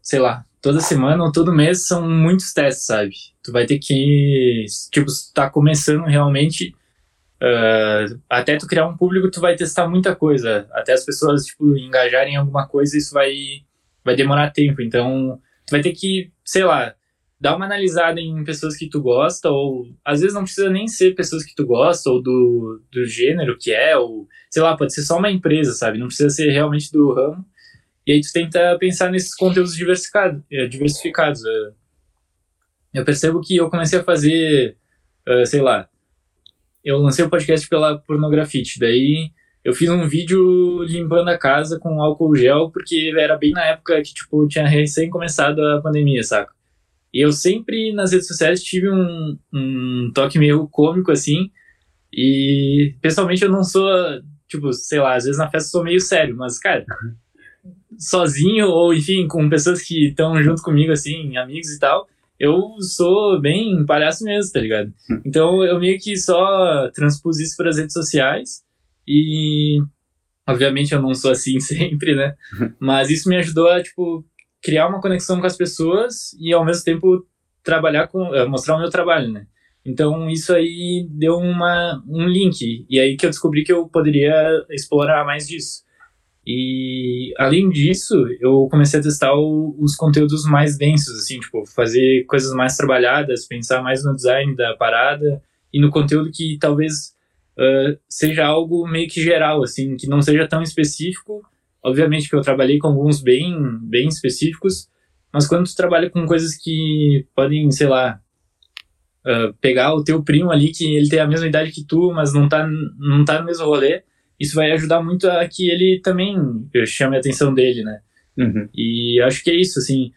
sei lá, toda semana ou todo mês são muitos testes, sabe? Tu vai ter que, tipo, tá começando realmente. Até tu criar um público, tu vai testar muita coisa. Até as pessoas, tipo, engajarem em alguma coisa, isso vai demorar tempo. Então, tu vai ter que, sei lá, dar uma analisada em pessoas que tu gosta, ou às vezes não precisa nem ser pessoas que tu gosta, ou do gênero que é, ou, sei lá, pode ser só uma empresa, sabe? Não precisa ser realmente do ramo. E aí tu tenta pensar nesses conteúdos diversificados. Eu percebo que eu comecei a fazer, sei lá, eu lancei o podcast pela Pornografite, daí eu fiz um vídeo limpando a casa com álcool gel, porque era bem na época que, tipo, tinha recém começado a pandemia, saca? E eu sempre, nas redes sociais, tive um toque meio cômico, assim, e, pessoalmente, eu não sou, tipo, sei lá, às vezes na festa eu sou meio sério, mas, cara, sozinho, ou, enfim, com pessoas que estão junto comigo, assim, amigos e tal, eu sou bem palhaço mesmo, tá ligado? Então, eu meio que só transpus isso para as redes sociais e, obviamente, eu não sou assim sempre, né? Mas isso me ajudou a, tipo, criar uma conexão com as pessoas e, ao mesmo tempo, mostrar o meu trabalho, né? Então, isso aí deu um link. E aí que eu descobri que eu poderia explorar mais disso. E, além disso, eu comecei a testar os conteúdos mais densos, assim, tipo, fazer coisas mais trabalhadas, pensar mais no design da parada e no conteúdo que talvez seja algo meio que geral, assim, que não seja tão específico. Obviamente que eu trabalhei com alguns bem, bem específicos, mas quando tu trabalha com coisas que podem, sei lá, pegar o teu primo ali, que ele tem a mesma idade que tu, mas não tá no mesmo rolê, isso vai ajudar muito a que ele também chame a atenção dele, né? Uhum. E acho que é isso, assim,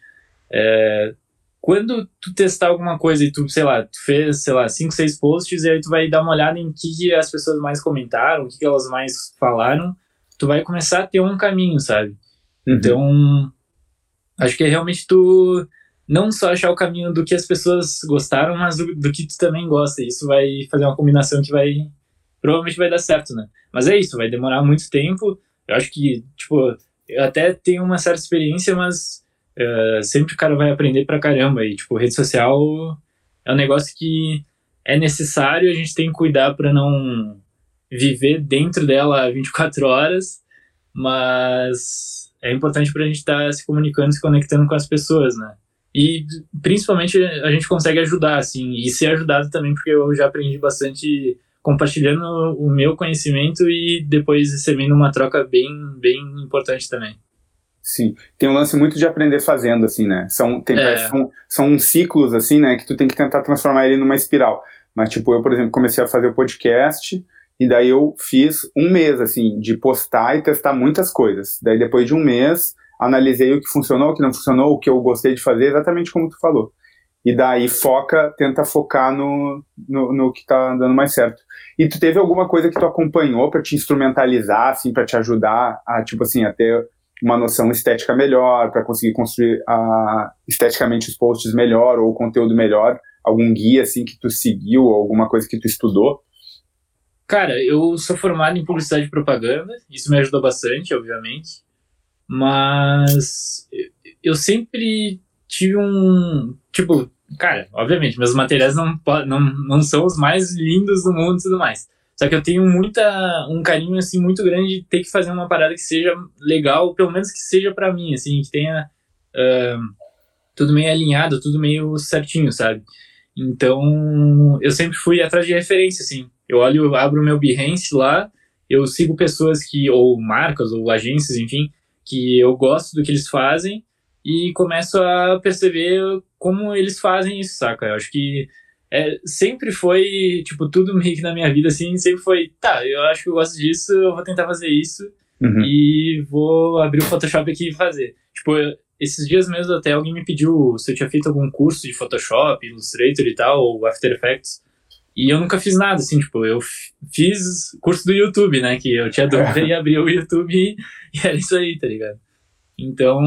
quando tu testar alguma coisa e tu, sei lá, tu fez, sei lá, 5, 6 posts e aí tu vai dar uma olhada em que as pessoas mais comentaram, o que elas mais falaram, tu vai começar a ter um caminho, sabe? Uhum. Então, acho que é realmente tu não só achar o caminho do que as pessoas gostaram, mas do que tu também gosta. Isso vai fazer uma combinação que vai, provavelmente vai dar certo, né? Mas é isso, vai demorar muito tempo. Eu acho que, tipo, eu até tenho uma certa experiência, mas sempre o cara vai aprender pra caramba. E, tipo, rede social é um negócio que é necessário, a gente tem que cuidar pra não viver dentro dela 24 horas, mas é importante pra gente estar se comunicando, se conectando com as pessoas, né? E, principalmente, a gente consegue ajudar, assim, e ser ajudado também, porque eu já aprendi bastante compartilhando o meu conhecimento e depois recebendo uma troca bem, bem importante também. Sim, tem um lance muito de aprender fazendo, assim, né? São uns ciclos, assim, né, que tu tem que tentar transformar ele numa espiral. Mas, tipo, eu, por exemplo, comecei a fazer o podcast e daí eu fiz um mês, assim, de postar e testar muitas coisas. Daí, depois de um mês, analisei o que funcionou, o que não funcionou, o que eu gostei de fazer, exatamente como tu falou. E daí tenta focar no que tá dando mais certo. E tu teve alguma coisa que tu acompanhou pra te instrumentalizar, assim, pra te ajudar a, tipo assim, a ter uma noção estética melhor, pra conseguir construir esteticamente os posts melhor, ou o conteúdo melhor? Algum guia, assim, que tu seguiu, ou alguma coisa que tu estudou? Cara, eu sou formado em publicidade e propaganda, isso me ajudou bastante, obviamente. Mas eu sempre tive um... Tipo, cara, obviamente, meus materiais não são os mais lindos do mundo e tudo mais. Só que eu tenho um carinho, assim, muito grande de ter que fazer uma parada que seja legal, pelo menos que seja pra mim, assim, que tenha tudo meio alinhado, tudo meio certinho, sabe? Então, eu sempre fui atrás de referência, assim. Eu abro o meu Behance lá, eu sigo pessoas que, ou marcas, ou agências, enfim, que eu gosto do que eles fazem e começo a perceber como eles fazem isso, saca? Eu acho que sempre foi, tipo, tudo meio que na minha vida, assim, sempre foi, tá, eu acho que eu gosto disso, eu vou tentar fazer isso. Uhum. E vou abrir o Photoshop aqui e fazer. Tipo, esses dias mesmo até alguém me pediu se eu tinha feito algum curso de Photoshop, Illustrator e tal, ou After Effects. E eu nunca fiz nada, assim, tipo, eu fiz curso do YouTube, né, que eu tinha dúvida e abria o YouTube e era isso aí, tá ligado? Então,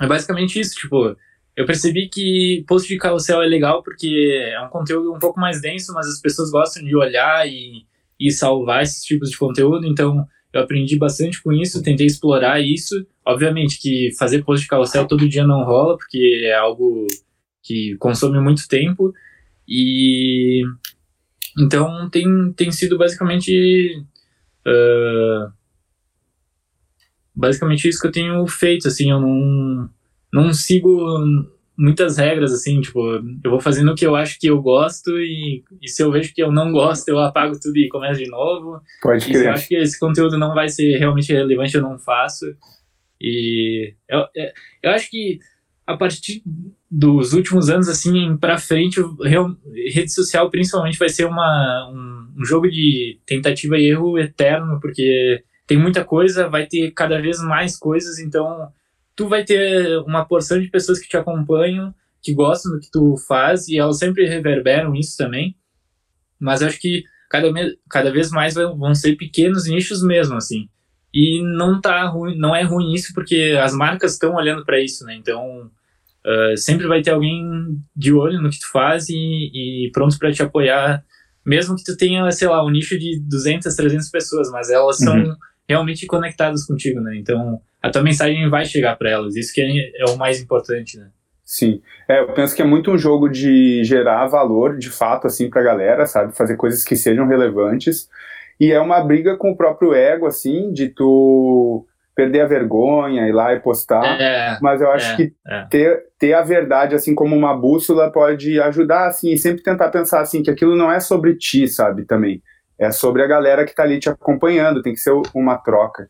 é basicamente isso, tipo, eu percebi que post de carrossel é legal porque é um conteúdo um pouco mais denso, mas as pessoas gostam de olhar e salvar esses tipos de conteúdo, então eu aprendi bastante com isso, tentei explorar isso. Obviamente que fazer post de carrossel todo dia não rola, porque é algo que consome muito tempo, e então tem sido basicamente isso que eu tenho feito, assim. Eu não sigo muitas regras, assim, tipo, eu vou fazendo o que eu acho que eu gosto e se eu vejo que eu não gosto, eu apago tudo e começo de novo. Pode crer. E se eu acho que esse conteúdo não vai ser realmente relevante, eu não faço. E eu acho que a partir dos últimos anos, assim, pra frente, rede social principalmente vai ser um jogo de tentativa e erro eterno, porque tem muita coisa, vai ter cada vez mais coisas, então tu vai ter uma porção de pessoas que te acompanham, que gostam do que tu faz, e elas sempre reverberam isso também, mas acho que cada vez mais vão ser pequenos nichos mesmo, assim. E não é ruim isso, porque as marcas estão olhando pra isso, né? Então, sempre vai ter alguém de olho no que tu faz e pronto para te apoiar, mesmo que tu tenha, sei lá, um nicho de 200, 300 pessoas, mas elas são realmente conectadas contigo, né? Então, a tua mensagem vai chegar para elas, isso que é o mais importante, né? Sim, eu penso que é muito um jogo de gerar valor, de fato, assim, pra galera, sabe? Fazer coisas que sejam relevantes, e é uma briga com o próprio ego, assim, de tu perder a vergonha, ir lá e postar, mas eu acho que ter a verdade, assim, como uma bússola pode ajudar, assim, e sempre tentar pensar, assim, que aquilo não é sobre ti, sabe, também, é sobre a galera que tá ali te acompanhando, tem que ser uma troca.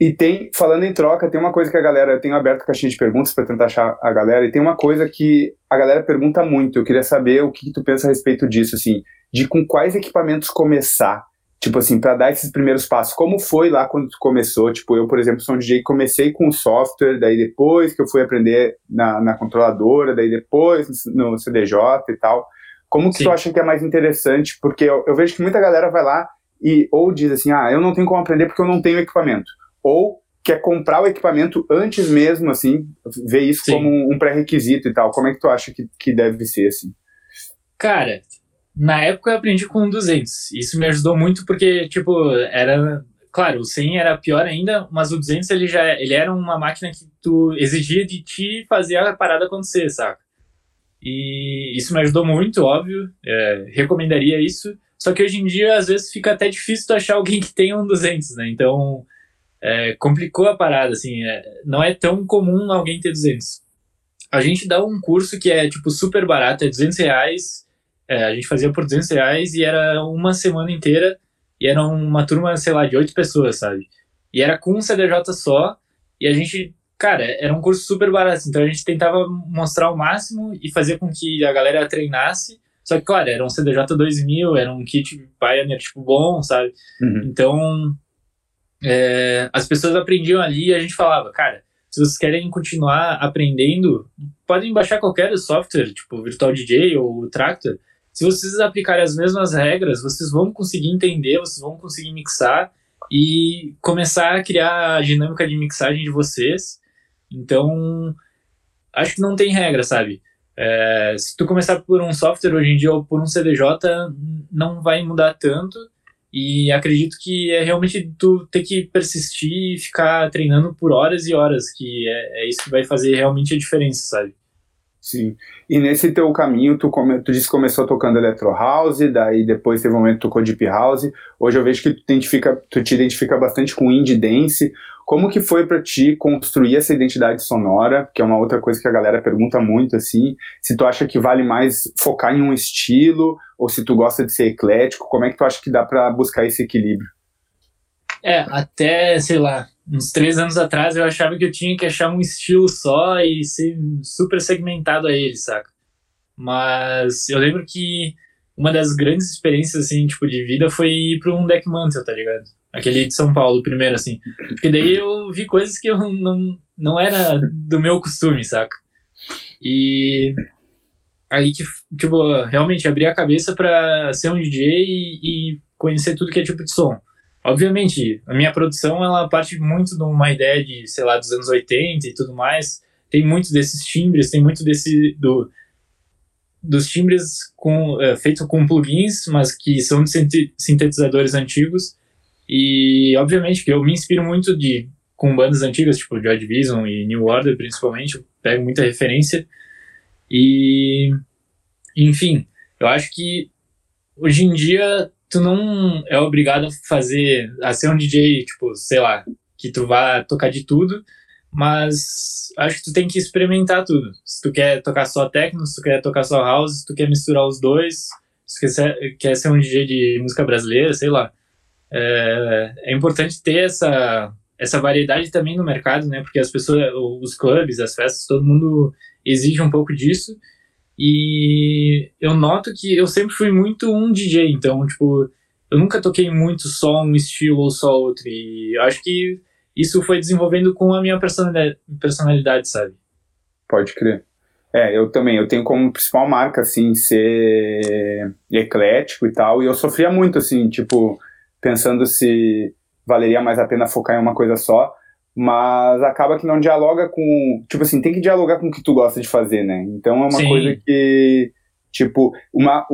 E tem, falando em troca, tem uma coisa que a galera, eu tenho aberto a caixinha de perguntas pra tentar achar a galera, e tem uma coisa que a galera pergunta muito, eu queria saber o que tu pensa a respeito disso, assim, de com quais equipamentos começar. Tipo assim, pra dar esses primeiros passos, como foi lá quando tu começou? Tipo, eu, por exemplo, sou um DJ, comecei com o software, daí depois que eu fui aprender na controladora, daí depois no CDJ e tal. Como que tu acha que é mais interessante? Porque eu vejo que muita galera vai lá e ou diz assim, ah, eu não tenho como aprender porque eu não tenho equipamento. Ou quer comprar o equipamento antes mesmo, assim, ver isso como um pré-requisito e tal. Como é que tu acha que deve ser, assim? Cara... Na época eu aprendi com 200, isso me ajudou muito porque, tipo, era... Claro, o 100 era pior ainda, mas o 200 ele era uma máquina que tu exigia de ti fazer a parada acontecer, saca? E isso me ajudou muito, óbvio, recomendaria isso, só que hoje em dia, às vezes, fica até difícil tu achar alguém que tenha um 200, né? Então, complicou a parada, assim, não é tão comum alguém ter 200. A gente dá um curso que é, tipo, super barato, é R$200, a gente fazia por R$200 e era uma semana inteira e era uma turma, sei lá, de 8 pessoas, sabe? E era com um CDJ só e a gente, cara, era um curso super barato, então a gente tentava mostrar o máximo e fazer com que a galera treinasse, só que, claro, era um CDJ-200, era um kit Pioneer, tipo, bom, sabe? Uhum. Então, as pessoas aprendiam ali e a gente falava, cara, se vocês querem continuar aprendendo, podem baixar qualquer software, tipo Virtual DJ ou Traktor. Se vocês aplicarem as mesmas regras, vocês vão conseguir entender, vocês vão conseguir mixar e começar a criar a dinâmica de mixagem de vocês. Então, acho que não tem regra, sabe? Se tu começar por um software hoje em dia ou por um CDJ, não vai mudar tanto. E acredito que é realmente tu ter que persistir e ficar treinando por horas e horas, que é isso que vai fazer realmente a diferença, sabe? Sim, e nesse teu caminho, tu disse que começou tocando electro house, daí depois teve um momento que tocou deep house, hoje eu vejo que tu te identifica bastante com indie dance. Como que foi pra ti construir essa identidade sonora, que é uma outra coisa que a galera pergunta muito, assim, se tu acha que vale mais focar em um estilo, ou se tu gosta de ser eclético, como é que tu acha que dá pra buscar esse equilíbrio? Até, sei lá, uns 3 anos atrás eu achava que eu tinha que achar um estilo só e ser super segmentado a ele, saca? Mas eu lembro que uma das grandes experiências, assim, tipo, de vida foi ir pra um Deadmau5, tá ligado? Aquele de São Paulo, primeiro, assim. Porque daí eu vi coisas que eu não era do meu costume, saca? E aí que, tipo, realmente abri a cabeça pra ser um DJ e conhecer tudo que é tipo de som. Obviamente, a minha produção, ela parte muito de uma ideia de, sei lá, dos anos 80 e tudo mais. Tem muito desses timbres, tem muito dos timbres feitos com plugins, mas que são de sintetizadores antigos. E, obviamente, que eu me inspiro muito com bandas antigas, tipo Joy Division e New Order, principalmente. Eu pego muita referência. E, enfim, eu acho que, hoje em dia... Tu não é obrigado a ser um DJ, tipo, sei lá, que tu vá tocar de tudo, mas acho que tu tem que experimentar tudo. Se tu quer tocar só techno, se tu quer tocar só house, se tu quer misturar os dois, se tu quer ser um DJ de música brasileira, sei lá. É importante ter essa variedade também no mercado, né? Porque as pessoas, os clubes, as festas, todo mundo exige um pouco disso. E eu noto que eu sempre fui muito um DJ, então, tipo, eu nunca toquei muito só um estilo ou só outro, e eu acho que isso foi desenvolvendo com a minha personalidade, sabe? Pode crer. Eu também, eu tenho como principal marca, assim, ser eclético e tal, e eu sofria muito, assim, tipo, pensando se valeria mais a pena focar em uma coisa só, mas acaba que não dialoga com... Tipo assim, tem que dialogar com o que tu gosta de fazer, né? Então é uma coisa que... Tipo, uma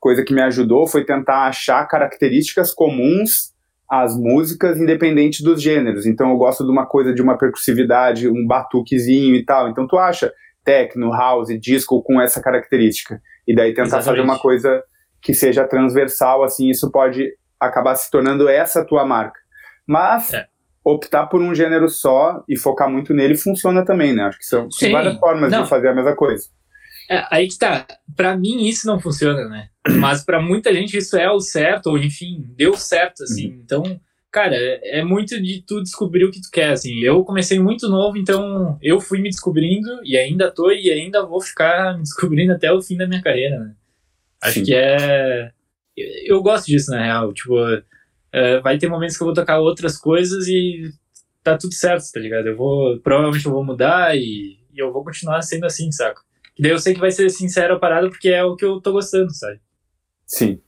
coisa que me ajudou foi tentar achar características comuns às músicas, independente dos gêneros. Então eu gosto de uma coisa de uma percussividade, um batuquezinho e tal. Então tu acha techno, house, disco com essa característica. E daí tentar fazer uma coisa que seja transversal, assim, isso pode acabar se tornando essa tua marca. Mas... Optar por um gênero só e focar muito nele funciona também, né? Acho que são várias formas de fazer a mesma coisa. Aí que tá. Pra mim isso não funciona, né? Mas pra muita gente isso é o certo, ou enfim, deu certo, assim. Uhum. Então, cara, é muito de tu descobrir o que tu quer, assim. Eu comecei muito novo, então eu fui me descobrindo e ainda tô e ainda vou ficar me descobrindo até o fim da minha carreira, né? Acho que eu gosto disso, na real. Tipo, vai ter momentos que eu vou tocar outras coisas e tá tudo certo, tá ligado? Provavelmente eu vou mudar e eu vou continuar sendo assim, saco? E daí eu sei que vai ser sincero a parada porque é o que eu tô gostando, sabe? Sim.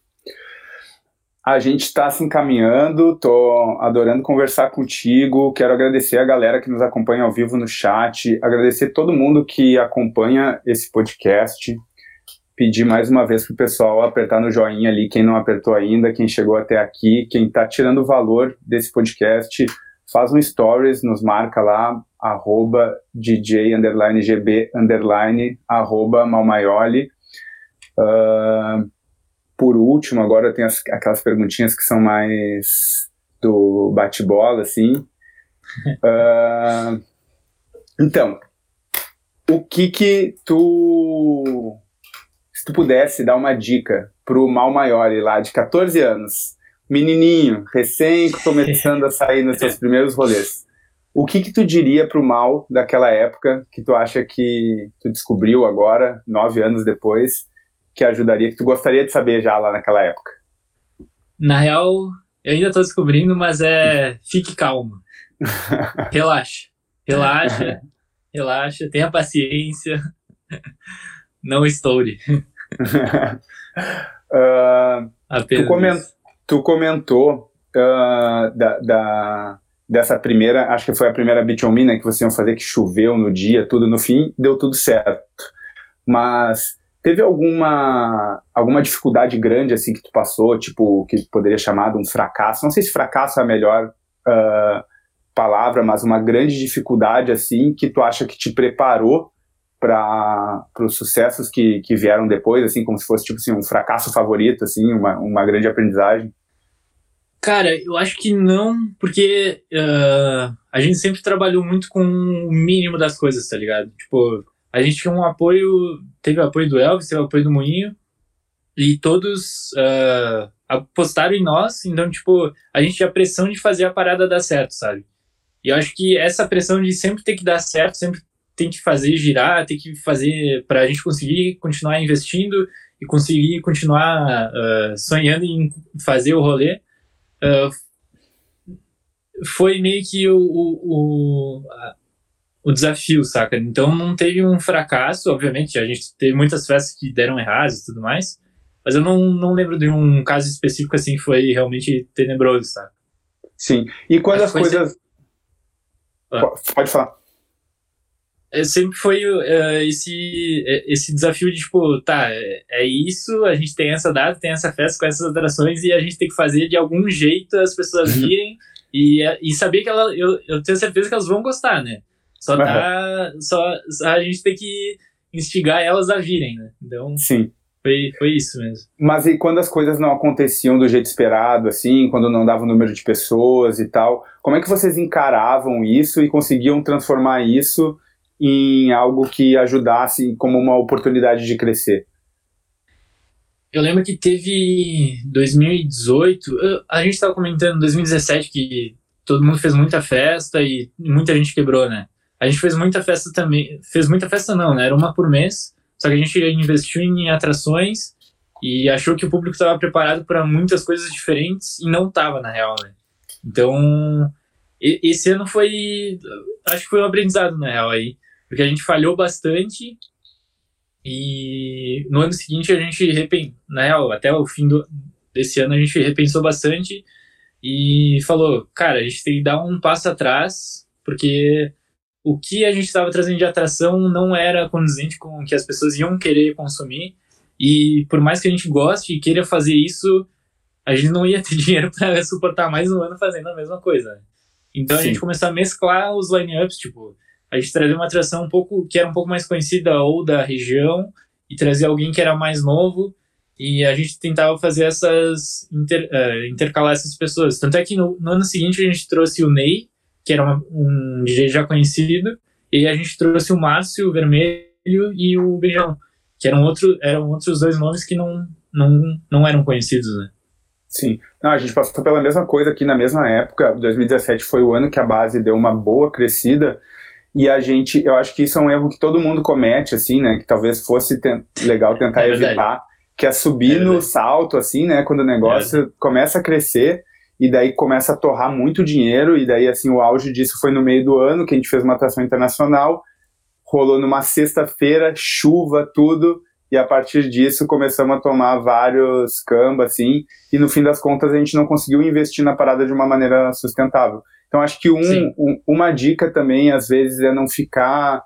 A gente tá se encaminhando, tô adorando conversar contigo, quero agradecer a galera que nos acompanha ao vivo no chat, agradecer todo mundo que acompanha esse podcast, pedir mais uma vez pro pessoal apertar no joinha ali, quem não apertou ainda, quem chegou até aqui, quem tá tirando o valor desse podcast, faz um stories, nos marca lá, @DJ_GB_ @Mau Maioli. Por último, agora eu tenho aquelas perguntinhas que são mais do bate-bola, assim. Então, o que tu... Se tu pudesse dar uma dica pro Mau Maioli lá, de 14 anos, menininho, recém começando a sair nos seus primeiros rolês, o que tu diria pro Mau daquela época que tu acha que tu descobriu agora, 9 anos depois, que ajudaria, que tu gostaria de saber já lá naquela época? Na real, eu ainda tô descobrindo, mas fique calmo. Relaxa, tenha paciência, não estoure. Tu comentou dessa primeira, acho que foi a primeira Beach On Me, né, que vocês iam fazer, que choveu no dia, tudo no fim, deu tudo certo. Mas... teve alguma dificuldade grande, assim, que tu passou, tipo, que poderia chamar de um fracasso? Não sei se fracasso é a melhor palavra, mas uma grande dificuldade, assim, que tu acha que te preparou para os sucessos que vieram depois, assim, como se fosse, tipo, assim, um fracasso favorito, assim, uma grande aprendizagem? Cara, eu acho que não, porque a gente sempre trabalhou muito com o mínimo das coisas, tá ligado? Tipo... a gente tinha um apoio, teve o apoio do Elvis, teve o apoio do Moinho, e todos apostaram em nós, então, tipo, a gente tinha a pressão de fazer a parada dar certo, sabe? E eu acho que essa pressão de sempre ter que dar certo, sempre tem que fazer girar, tem que fazer pra gente conseguir continuar investindo e conseguir continuar sonhando em fazer o rolê, foi meio que o desafio, saca? Então não teve um fracasso, obviamente, a gente teve muitas festas que deram erradas e tudo mais, mas eu não lembro de um caso específico assim que foi realmente tenebroso, saca? Sim, e quando as coisas... Pode falar. Sempre foi esse desafio de, tipo, tá, é isso, a gente tem essa data, tem essa festa com essas atrações e a gente tem que fazer de algum jeito as pessoas virem e saber que eu tenho certeza que elas vão gostar, né? Só a gente tem que instigar elas a virem, né? Então, sim. Foi isso mesmo. Mas e quando as coisas não aconteciam do jeito esperado, assim, quando não dava o número de pessoas e tal, como é que vocês encaravam isso e conseguiam transformar isso em algo que ajudasse como uma oportunidade de crescer? Eu lembro que teve 2018, a gente estava comentando em 2017 que todo mundo fez muita festa e muita gente quebrou, né? A gente fez muita festa também, né? Era uma por mês, só que a gente investiu em atrações e achou que o público estava preparado para muitas coisas diferentes e não estava, na real, né? Então, esse ano acho que foi um aprendizado, na real, aí, porque a gente falhou bastante e no ano seguinte a gente repensou, na real, até o fim desse ano a gente repensou bastante e falou, cara, a gente tem que dar um passo atrás, porque... o que a gente estava trazendo de atração não era condizente com o que as pessoas iam querer consumir. E por mais que a gente goste e queira fazer isso, a gente não ia ter dinheiro para suportar mais um ano fazendo a mesma coisa. Então, sim, a gente começou a mesclar os lineups, tipo, a gente trazia uma atração que era um pouco mais conhecida ou da região e trazia alguém que era mais novo e a gente tentava fazer essas intercalar essas pessoas. Tanto é que no ano seguinte a gente trouxe o Ney, que era um DJ já conhecido, e a gente trouxe o Márcio, o Vermelho e o Beijão, que eram outros dois nomes que não eram conhecidos, né? Sim. Não, a gente passou pela mesma coisa aqui na mesma época. 2017 foi o ano que a base deu uma boa crescida, e a gente, eu acho que isso é um erro que todo mundo comete, assim, né? Que talvez fosse legal tentar evitar, que é subir no salto, assim, né? Quando o negócio começa a crescer e daí começa a torrar muito dinheiro. E daí, assim, o auge disso foi no meio do ano, que a gente fez uma atração internacional. Rolou numa sexta-feira, chuva, tudo. E a partir disso começamos a tomar vários cambas, assim. E no fim das contas a gente não conseguiu investir na parada de uma maneira sustentável. Então acho que uma dica também, às vezes, é não ficar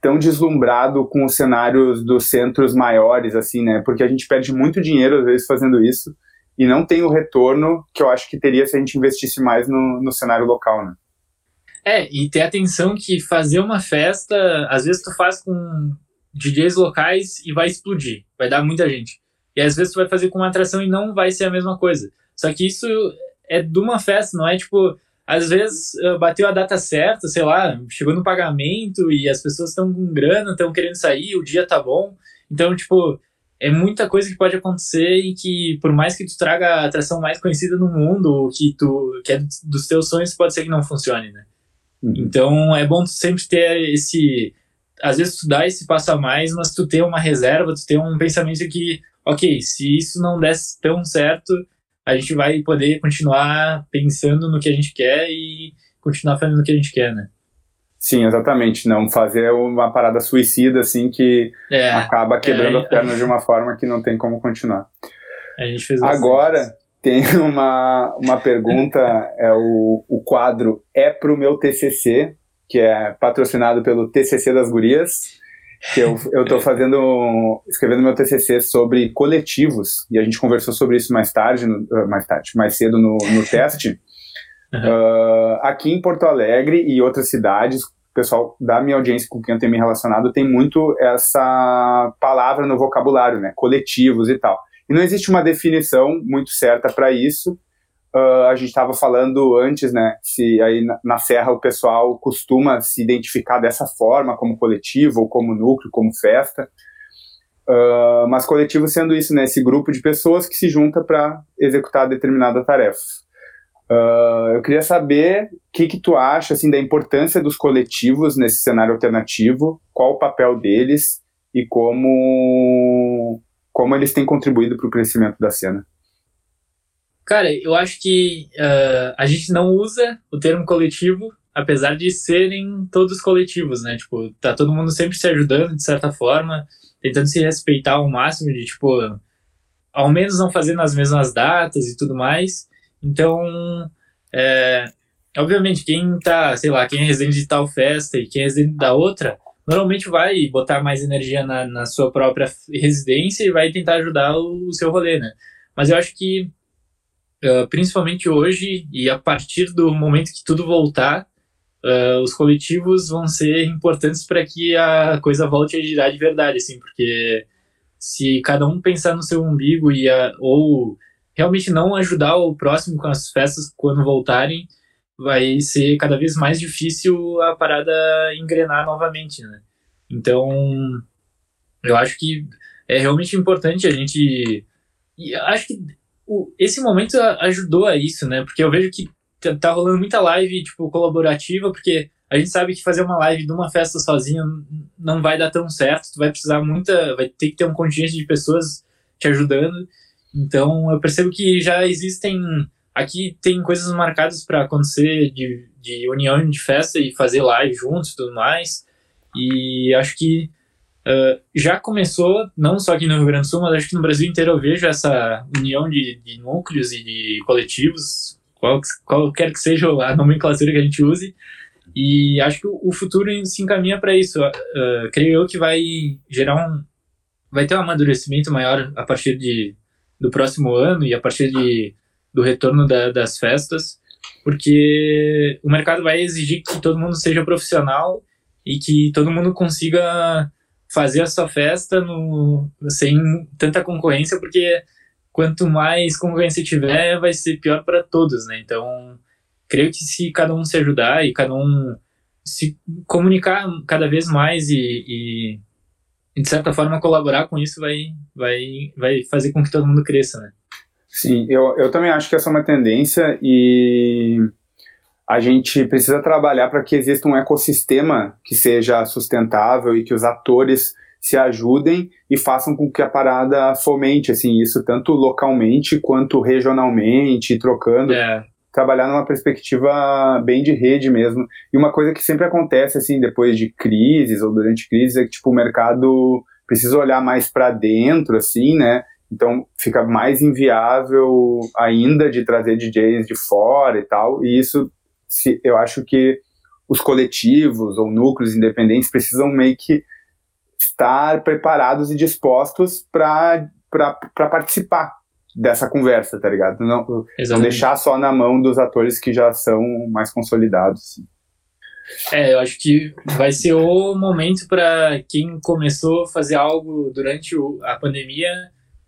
tão deslumbrado com os cenários dos centros maiores, assim, né? Porque a gente perde muito dinheiro, às vezes, fazendo isso. E não tem o retorno que eu acho que teria se a gente investisse mais no cenário local, né? É, e ter atenção que fazer uma festa, às vezes tu faz com DJs locais e vai explodir, vai dar muita gente. E às vezes tu vai fazer com uma atração e não vai ser a mesma coisa. Só que isso é de uma festa, não é tipo... Às vezes bateu a data certa, sei lá, chegou no pagamento e as pessoas estão com grana, estão querendo sair, o dia tá bom. Então, tipo, é muita coisa que pode acontecer e que, por mais que tu traga a atração mais conhecida no mundo, ou que é dos teus sonhos, pode ser que não funcione, né? Então, é bom tu sempre ter esse... Às vezes tu dá esse passo a mais, mas tu ter uma reserva, tu ter um pensamento que, ok, se isso não desse tão certo... a gente vai poder continuar pensando no que a gente quer e continuar fazendo o que a gente quer, né? Sim, exatamente. Não fazer uma parada suicida, assim, que acaba quebrando as pernas de uma forma que não tem como continuar. A gente fez agora, tem uma pergunta, é o quadro É Pro Meu TCC, que é patrocinado pelo TCC das Gurias, que eu tô escrevendo meu TCC sobre coletivos, e a gente conversou sobre isso mais cedo no teste. Aqui em Porto Alegre e outras cidades, o pessoal da minha audiência com quem eu tenho me relacionado tem muito essa palavra no vocabulário, né? Coletivos e tal. E não existe uma definição muito certa para isso. A gente estava falando antes, né, se aí na Serra o pessoal costuma se identificar dessa forma, como coletivo, ou como núcleo, como festa, mas coletivo sendo isso, né, esse grupo de pessoas que se junta para executar determinada tarefa. Eu queria saber o que tu acha, assim, da importância dos coletivos nesse cenário alternativo, qual o papel deles e como eles têm contribuído para o crescimento da cena. Cara, eu acho que a gente não usa o termo coletivo, apesar de serem todos coletivos, né? Tipo, tá todo mundo sempre se ajudando, de certa forma, tentando se respeitar ao máximo, de, tipo, ao menos não fazendo as mesmas datas e tudo mais. Então, obviamente, quem tá, sei lá, quem é residente de tal festa e quem é residente da outra, normalmente vai botar mais energia na sua própria residência e vai tentar ajudar o seu rolê, né? Mas eu acho que principalmente hoje, e a partir do momento que tudo voltar, os coletivos vão ser importantes para que a coisa volte a girar de verdade, assim, porque se cada um pensar no seu umbigo ou realmente não ajudar o próximo com as festas quando voltarem, vai ser cada vez mais difícil a parada engrenar novamente, né? Então, eu acho que é realmente importante a gente... E acho que esse momento ajudou a isso, né? Porque eu vejo que tá rolando muita live, tipo, colaborativa, porque a gente sabe que fazer uma live de uma festa sozinha não vai dar tão certo, tu vai precisar vai ter que ter um contingente de pessoas te ajudando. Então, eu percebo que já existem... Aqui tem coisas marcadas para acontecer de união de festa e fazer live juntos e tudo mais. E acho que já começou, não só aqui no Rio Grande do Sul, mas acho que no Brasil inteiro eu vejo essa união de núcleos e de coletivos, qualquer que seja a nomenclatura que a gente use, e acho que o futuro se encaminha para isso. Creio eu que vai gerar vai ter um amadurecimento maior a partir do próximo ano e a partir do retorno das festas, porque o mercado vai exigir que todo mundo seja profissional e que todo mundo consiga fazer a sua festa sem tanta concorrência, porque quanto mais concorrência tiver, vai ser pior para todos, né? Então, creio que se cada um se ajudar e cada um se comunicar cada vez mais e de certa forma, colaborar com isso vai fazer com que todo mundo cresça, né? Sim, eu também acho que essa é uma tendência e a gente precisa trabalhar para que exista um ecossistema que seja sustentável e que os atores se ajudem e façam com que a parada fomente, assim, isso tanto localmente quanto regionalmente, trocando, trabalhar numa perspectiva bem de rede mesmo. E uma coisa que sempre acontece, assim, depois de crises ou durante crises, é que, tipo, o mercado precisa olhar mais para dentro, assim, né? Então fica mais inviável ainda de trazer DJs de fora e tal, e isso eu acho que os coletivos ou núcleos independentes precisam meio que estar preparados e dispostos para participar dessa conversa, tá ligado? Não deixar só na mão dos atores que já são mais consolidados, assim. É, eu acho que vai ser o momento para quem começou a fazer algo durante a pandemia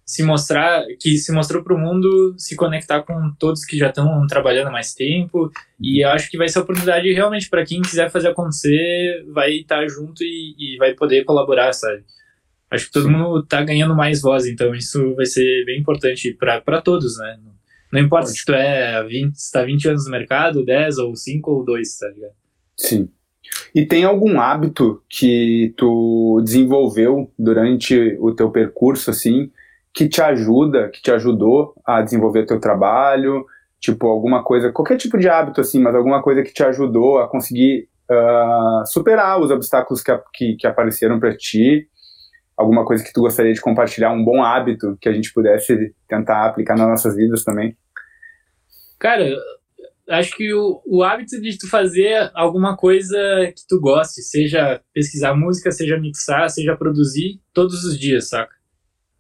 se mostrar, que se mostrou para o mundo, se conectar com todos que já estão trabalhando há mais tempo, e eu acho que vai ser a oportunidade realmente para quem quiser fazer acontecer, vai estar junto e vai poder colaborar, sabe? Acho que todo mundo está ganhando mais voz, então isso vai ser bem importante para todos, né? Não importa se tu está 20 anos no mercado, 10 ou 5 ou 2, tá ligado? Sim. E tem algum hábito que tu desenvolveu durante o teu percurso, assim, que te ajuda, que te ajudou a desenvolver teu trabalho, tipo alguma coisa, qualquer tipo de hábito, assim, mas alguma coisa que te ajudou a conseguir superar os obstáculos que apareceram para ti, alguma coisa que tu gostaria de compartilhar, um bom hábito que a gente pudesse tentar aplicar nas nossas vidas também? Cara, acho que o hábito de tu fazer alguma coisa que tu goste, seja pesquisar música, seja mixar, seja produzir, todos os dias, saca?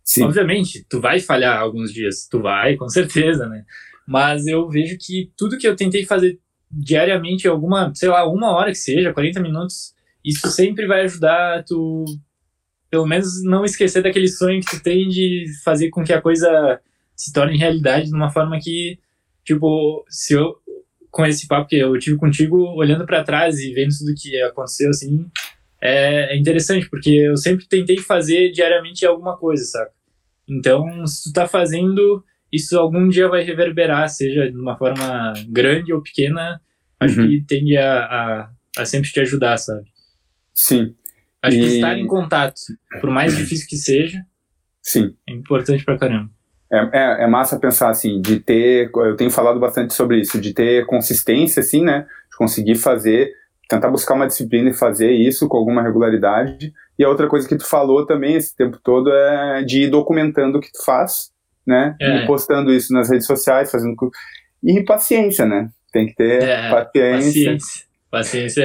Sim. Obviamente, tu vai falhar alguns dias, tu vai, com certeza, né? Mas eu vejo que tudo que eu tentei fazer diariamente, alguma, sei lá, uma hora que seja, 40 minutos, isso sempre vai ajudar tu, pelo menos, não esquecer daquele sonho que tu tem de fazer com que a coisa se torne realidade de uma forma que, tipo, se eu, com esse papo que eu tive contigo, olhando pra trás e vendo tudo que aconteceu, assim, é interessante, porque eu sempre tentei fazer diariamente alguma coisa, saca? Então, se tu tá fazendo, isso algum dia vai reverberar, seja de uma forma grande ou pequena, acho que tende a sempre te ajudar, sabe? Sim. Acho que estar em contato, por mais difícil que seja, sim, é importante pra caramba. É massa pensar, assim, de ter... Eu tenho falado bastante sobre isso, de ter consistência, assim, né? De conseguir fazer... Tentar buscar uma disciplina e fazer isso com alguma regularidade. E a outra coisa que tu falou também esse tempo todo é de ir documentando o que tu faz, né? E postando isso nas redes sociais, fazendo... E paciência, né? Tem que ter paciência. Paciência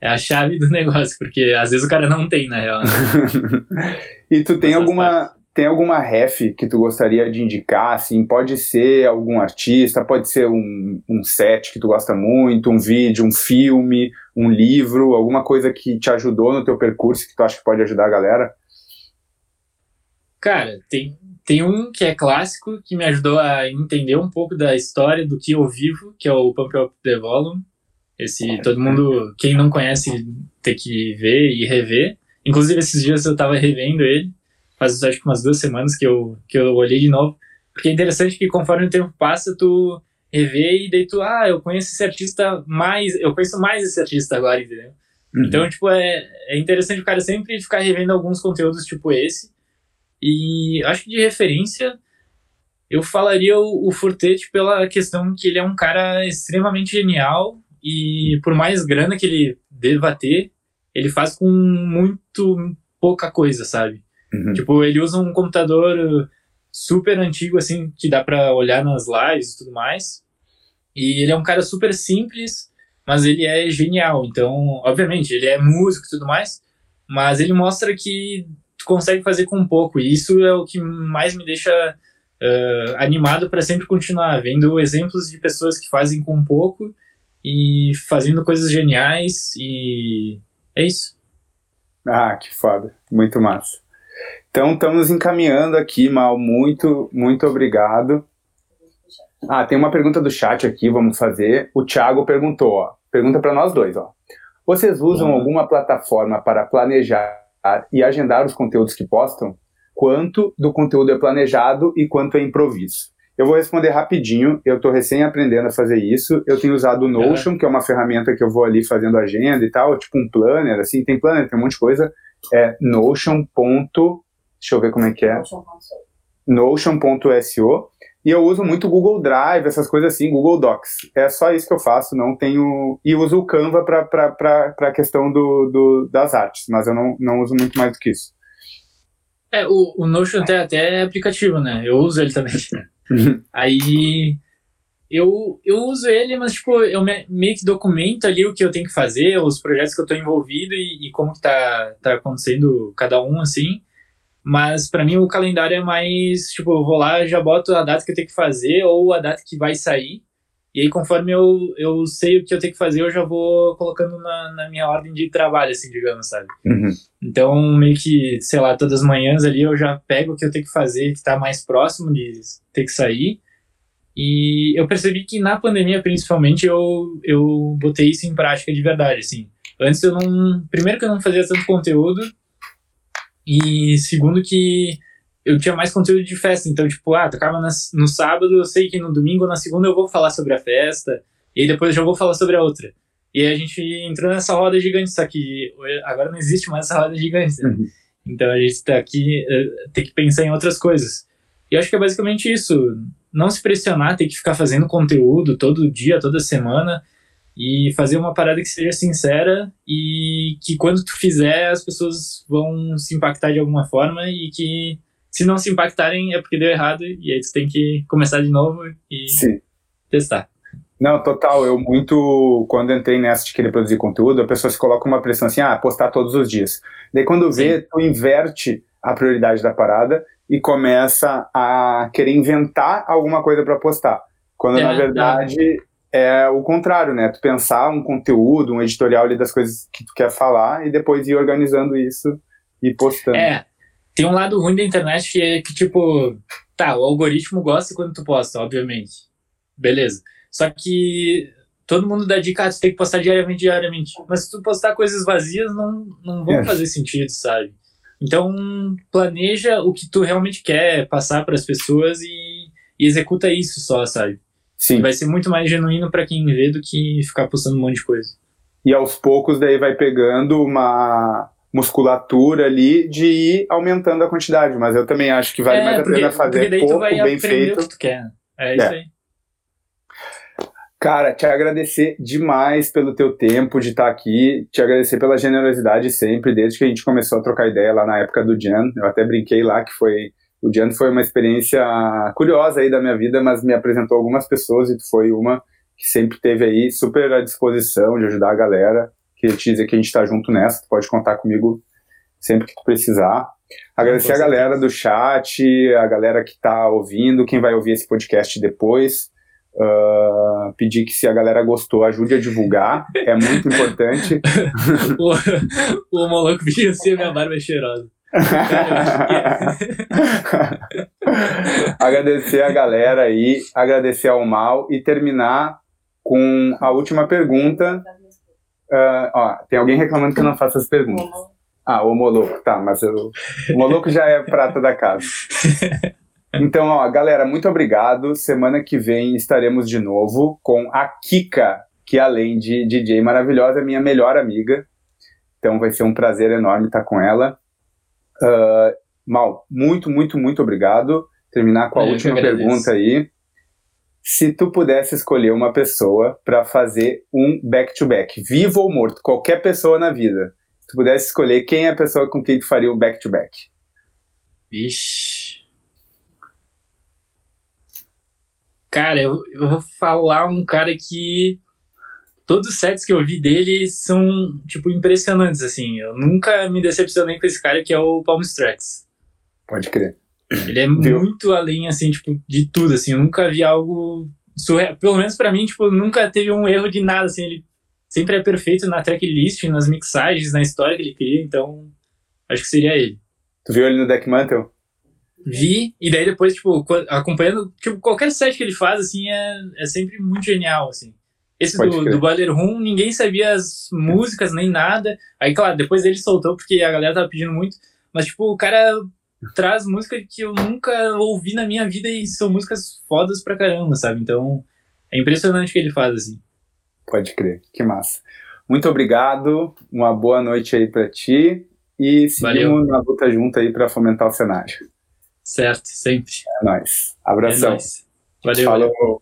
é a chave do negócio, porque às vezes o cara não tem, na real. Né? E tu tem alguma ref que tu gostaria de indicar, assim, pode ser algum artista, pode ser um set que tu gosta muito, um vídeo, um filme, um livro, alguma coisa que te ajudou no teu percurso que tu acha que pode ajudar a galera? Cara, tem um que é clássico, que me ajudou a entender um pouco da história do que eu vivo, que é o Pump Up The Volume. Esse todo mundo, quem não conhece, tem que ver e rever. Inclusive, esses dias eu tava revendo ele. Faz acho que umas 2 semanas que eu olhei de novo, porque é interessante que conforme o tempo passa, tu revê e daí tu, eu conheço esse artista mais, eu conheço mais esse artista agora, entendeu? Uhum. Então, tipo, é interessante o cara sempre ficar revendo alguns conteúdos tipo esse, e acho que de referência, eu falaria o Furtete pela questão que ele é um cara extremamente genial, e por mais grana que ele deva ter, ele faz com muito pouca coisa, sabe? Uhum. Tipo, ele usa um computador super antigo, assim, que dá pra olhar nas lives e tudo mais. E ele é um cara super simples, mas ele é genial. Então, obviamente, ele é músico e tudo mais, mas ele mostra que tu consegue fazer com pouco. E isso é o que mais me deixa animado pra sempre continuar, vendo exemplos de pessoas que fazem com pouco e fazendo coisas geniais. E é isso. Ah, que foda. Muito massa. Então, estamos encaminhando aqui, Mau, muito, muito obrigado. Ah, tem uma pergunta do chat aqui, vamos fazer. O Thiago perguntou, ó, pergunta para nós dois, ó. Vocês usam alguma plataforma para planejar e agendar os conteúdos que postam? Quanto do conteúdo é planejado e quanto é improviso? Eu vou responder rapidinho, eu tô recém aprendendo a fazer isso, eu tenho usado o Notion, que é uma ferramenta que eu vou ali fazendo agenda e tal, tipo um planner, assim, tem planner, tem um monte de coisa, é Notion. Deixa eu ver como é que é. Notion.so. E eu uso muito Google Drive, essas coisas assim, Google Docs. É só isso que eu faço, não tenho... E uso o Canva para a questão das artes, mas eu não uso muito mais do que isso. É, o Notion tem até aplicativo, né? Eu uso ele também. Aí, eu uso ele, mas tipo, eu meio que documento ali o que eu tenho que fazer, os projetos que eu tô envolvido e como que tá acontecendo cada um, assim. Mas pra mim o calendário é mais, tipo, eu vou lá, já boto a data que eu tenho que fazer ou a data que vai sair. E aí, conforme eu sei o que eu tenho que fazer, eu já vou colocando na minha ordem de trabalho, assim, digamos, sabe? Uhum. Então, meio que, sei lá, todas as manhãs ali eu já pego o que eu tenho que fazer, que tá mais próximo de ter que sair. E eu percebi que na pandemia, principalmente, eu botei isso em prática de verdade, assim. Antes eu não... Primeiro que eu não fazia tanto conteúdo. E segundo que... eu tinha mais conteúdo de festa, então, tipo, tocava no sábado, eu sei que no domingo ou na segunda eu vou falar sobre a festa, e aí depois eu já vou falar sobre a outra. E aí a gente entrou nessa roda gigante, só que agora não existe mais essa roda gigante, né? Uhum. Então a gente tá aqui, tem que pensar em outras coisas. E eu acho que é basicamente isso, não se pressionar, ter que ficar fazendo conteúdo todo dia, toda semana, e fazer uma parada que seja sincera e que quando tu fizer as pessoas vão se impactar de alguma forma e que... se não se impactarem, é porque deu errado, e aí tu tem que começar de novo e Sim. testar. Não, total, eu muito, quando entrei nessa de querer produzir conteúdo, a pessoa se coloca uma pressão assim, postar todos os dias. Daí quando Sim. vê, tu inverte a prioridade da parada e começa a querer inventar alguma coisa pra postar. Quando na verdade é o contrário, né? Tu pensar um conteúdo, um editorial ali das coisas que tu quer falar e depois ir organizando isso e postando. Tem um lado ruim da internet que é que, tipo... o algoritmo gosta quando tu posta, obviamente. Beleza. Só que todo mundo dá dica, tu tem que postar diariamente. Mas se tu postar coisas vazias, não vão fazer sentido, sabe? Então, planeja o que tu realmente quer passar pras pessoas e executa isso só, sabe? Sim. Vai ser muito mais genuíno pra quem vê do que ficar postando um monte de coisa. E aos poucos, daí vai pegando uma... musculatura ali de ir aumentando a quantidade, mas eu também acho que vale mais a pena fazer pouco, bem feito. O que tu quer. É isso aí. Cara, te agradecer demais pelo teu tempo de estar aqui, te agradecer pela generosidade sempre, desde que a gente começou a trocar ideia lá na época do Jan, eu até brinquei lá que o Jan foi uma experiência curiosa aí da minha vida, mas me apresentou algumas pessoas e tu foi uma que sempre teve aí super à disposição de ajudar a galera. Queria te dizer que a gente tá junto nessa, tu pode contar comigo sempre que tu precisar. Agradecer a galera do chat, a galera que tá ouvindo, quem vai ouvir esse podcast depois. Pedir que se a galera gostou, ajude a divulgar, é muito importante. O maluco pediu assim, a minha barba é cheirosa. Agradecer a galera aí, agradecer ao Mau e terminar com a última pergunta. Tem alguém reclamando que eu não faço as perguntas. O Moloco, mas o Moloco já é prata da casa. Então, galera, muito obrigado. Semana que vem estaremos de novo com a Kika, que além de DJ maravilhosa, é minha melhor amiga. Então vai ser um prazer enorme estar com ela. Mau, muito, muito, muito obrigado. Terminar com a última pergunta aí. Se tu pudesse escolher uma pessoa para fazer um back-to-back, vivo ou morto, qualquer pessoa na vida, se tu pudesse escolher quem é a pessoa com quem tu faria o back-to-back? Vixe. Cara, eu vou falar um cara que... Todos os sets que eu vi dele são, tipo, impressionantes, assim. Eu nunca me decepcionei com esse cara que é o Palm Tracks. Pode crer. Ele é muito além, assim, tipo, de tudo, assim, eu nunca vi algo surreal, pelo menos pra mim, tipo, nunca teve um erro de nada, assim, ele sempre é perfeito na tracklist, nas mixagens, na história que ele cria, então, acho que seria ele. Tu viu ele no Deckmantle? Vi, e daí depois, tipo, acompanhando, tipo, qualquer set que ele faz, assim, é sempre muito genial, assim. Esse do Boiler Room, ninguém sabia as músicas, nem nada, aí, claro, depois ele soltou, porque a galera tava pedindo muito, mas, tipo, o cara... traz música que eu nunca ouvi na minha vida e são músicas fodas pra caramba, sabe? Então, é impressionante o que ele faz, assim. Pode crer, que massa. Muito obrigado, uma boa noite aí pra ti e seguimos na luta junto aí pra fomentar o cenário. Certo, sempre. É nóis. Abração. É nóis. Valeu. Falou. Valeu.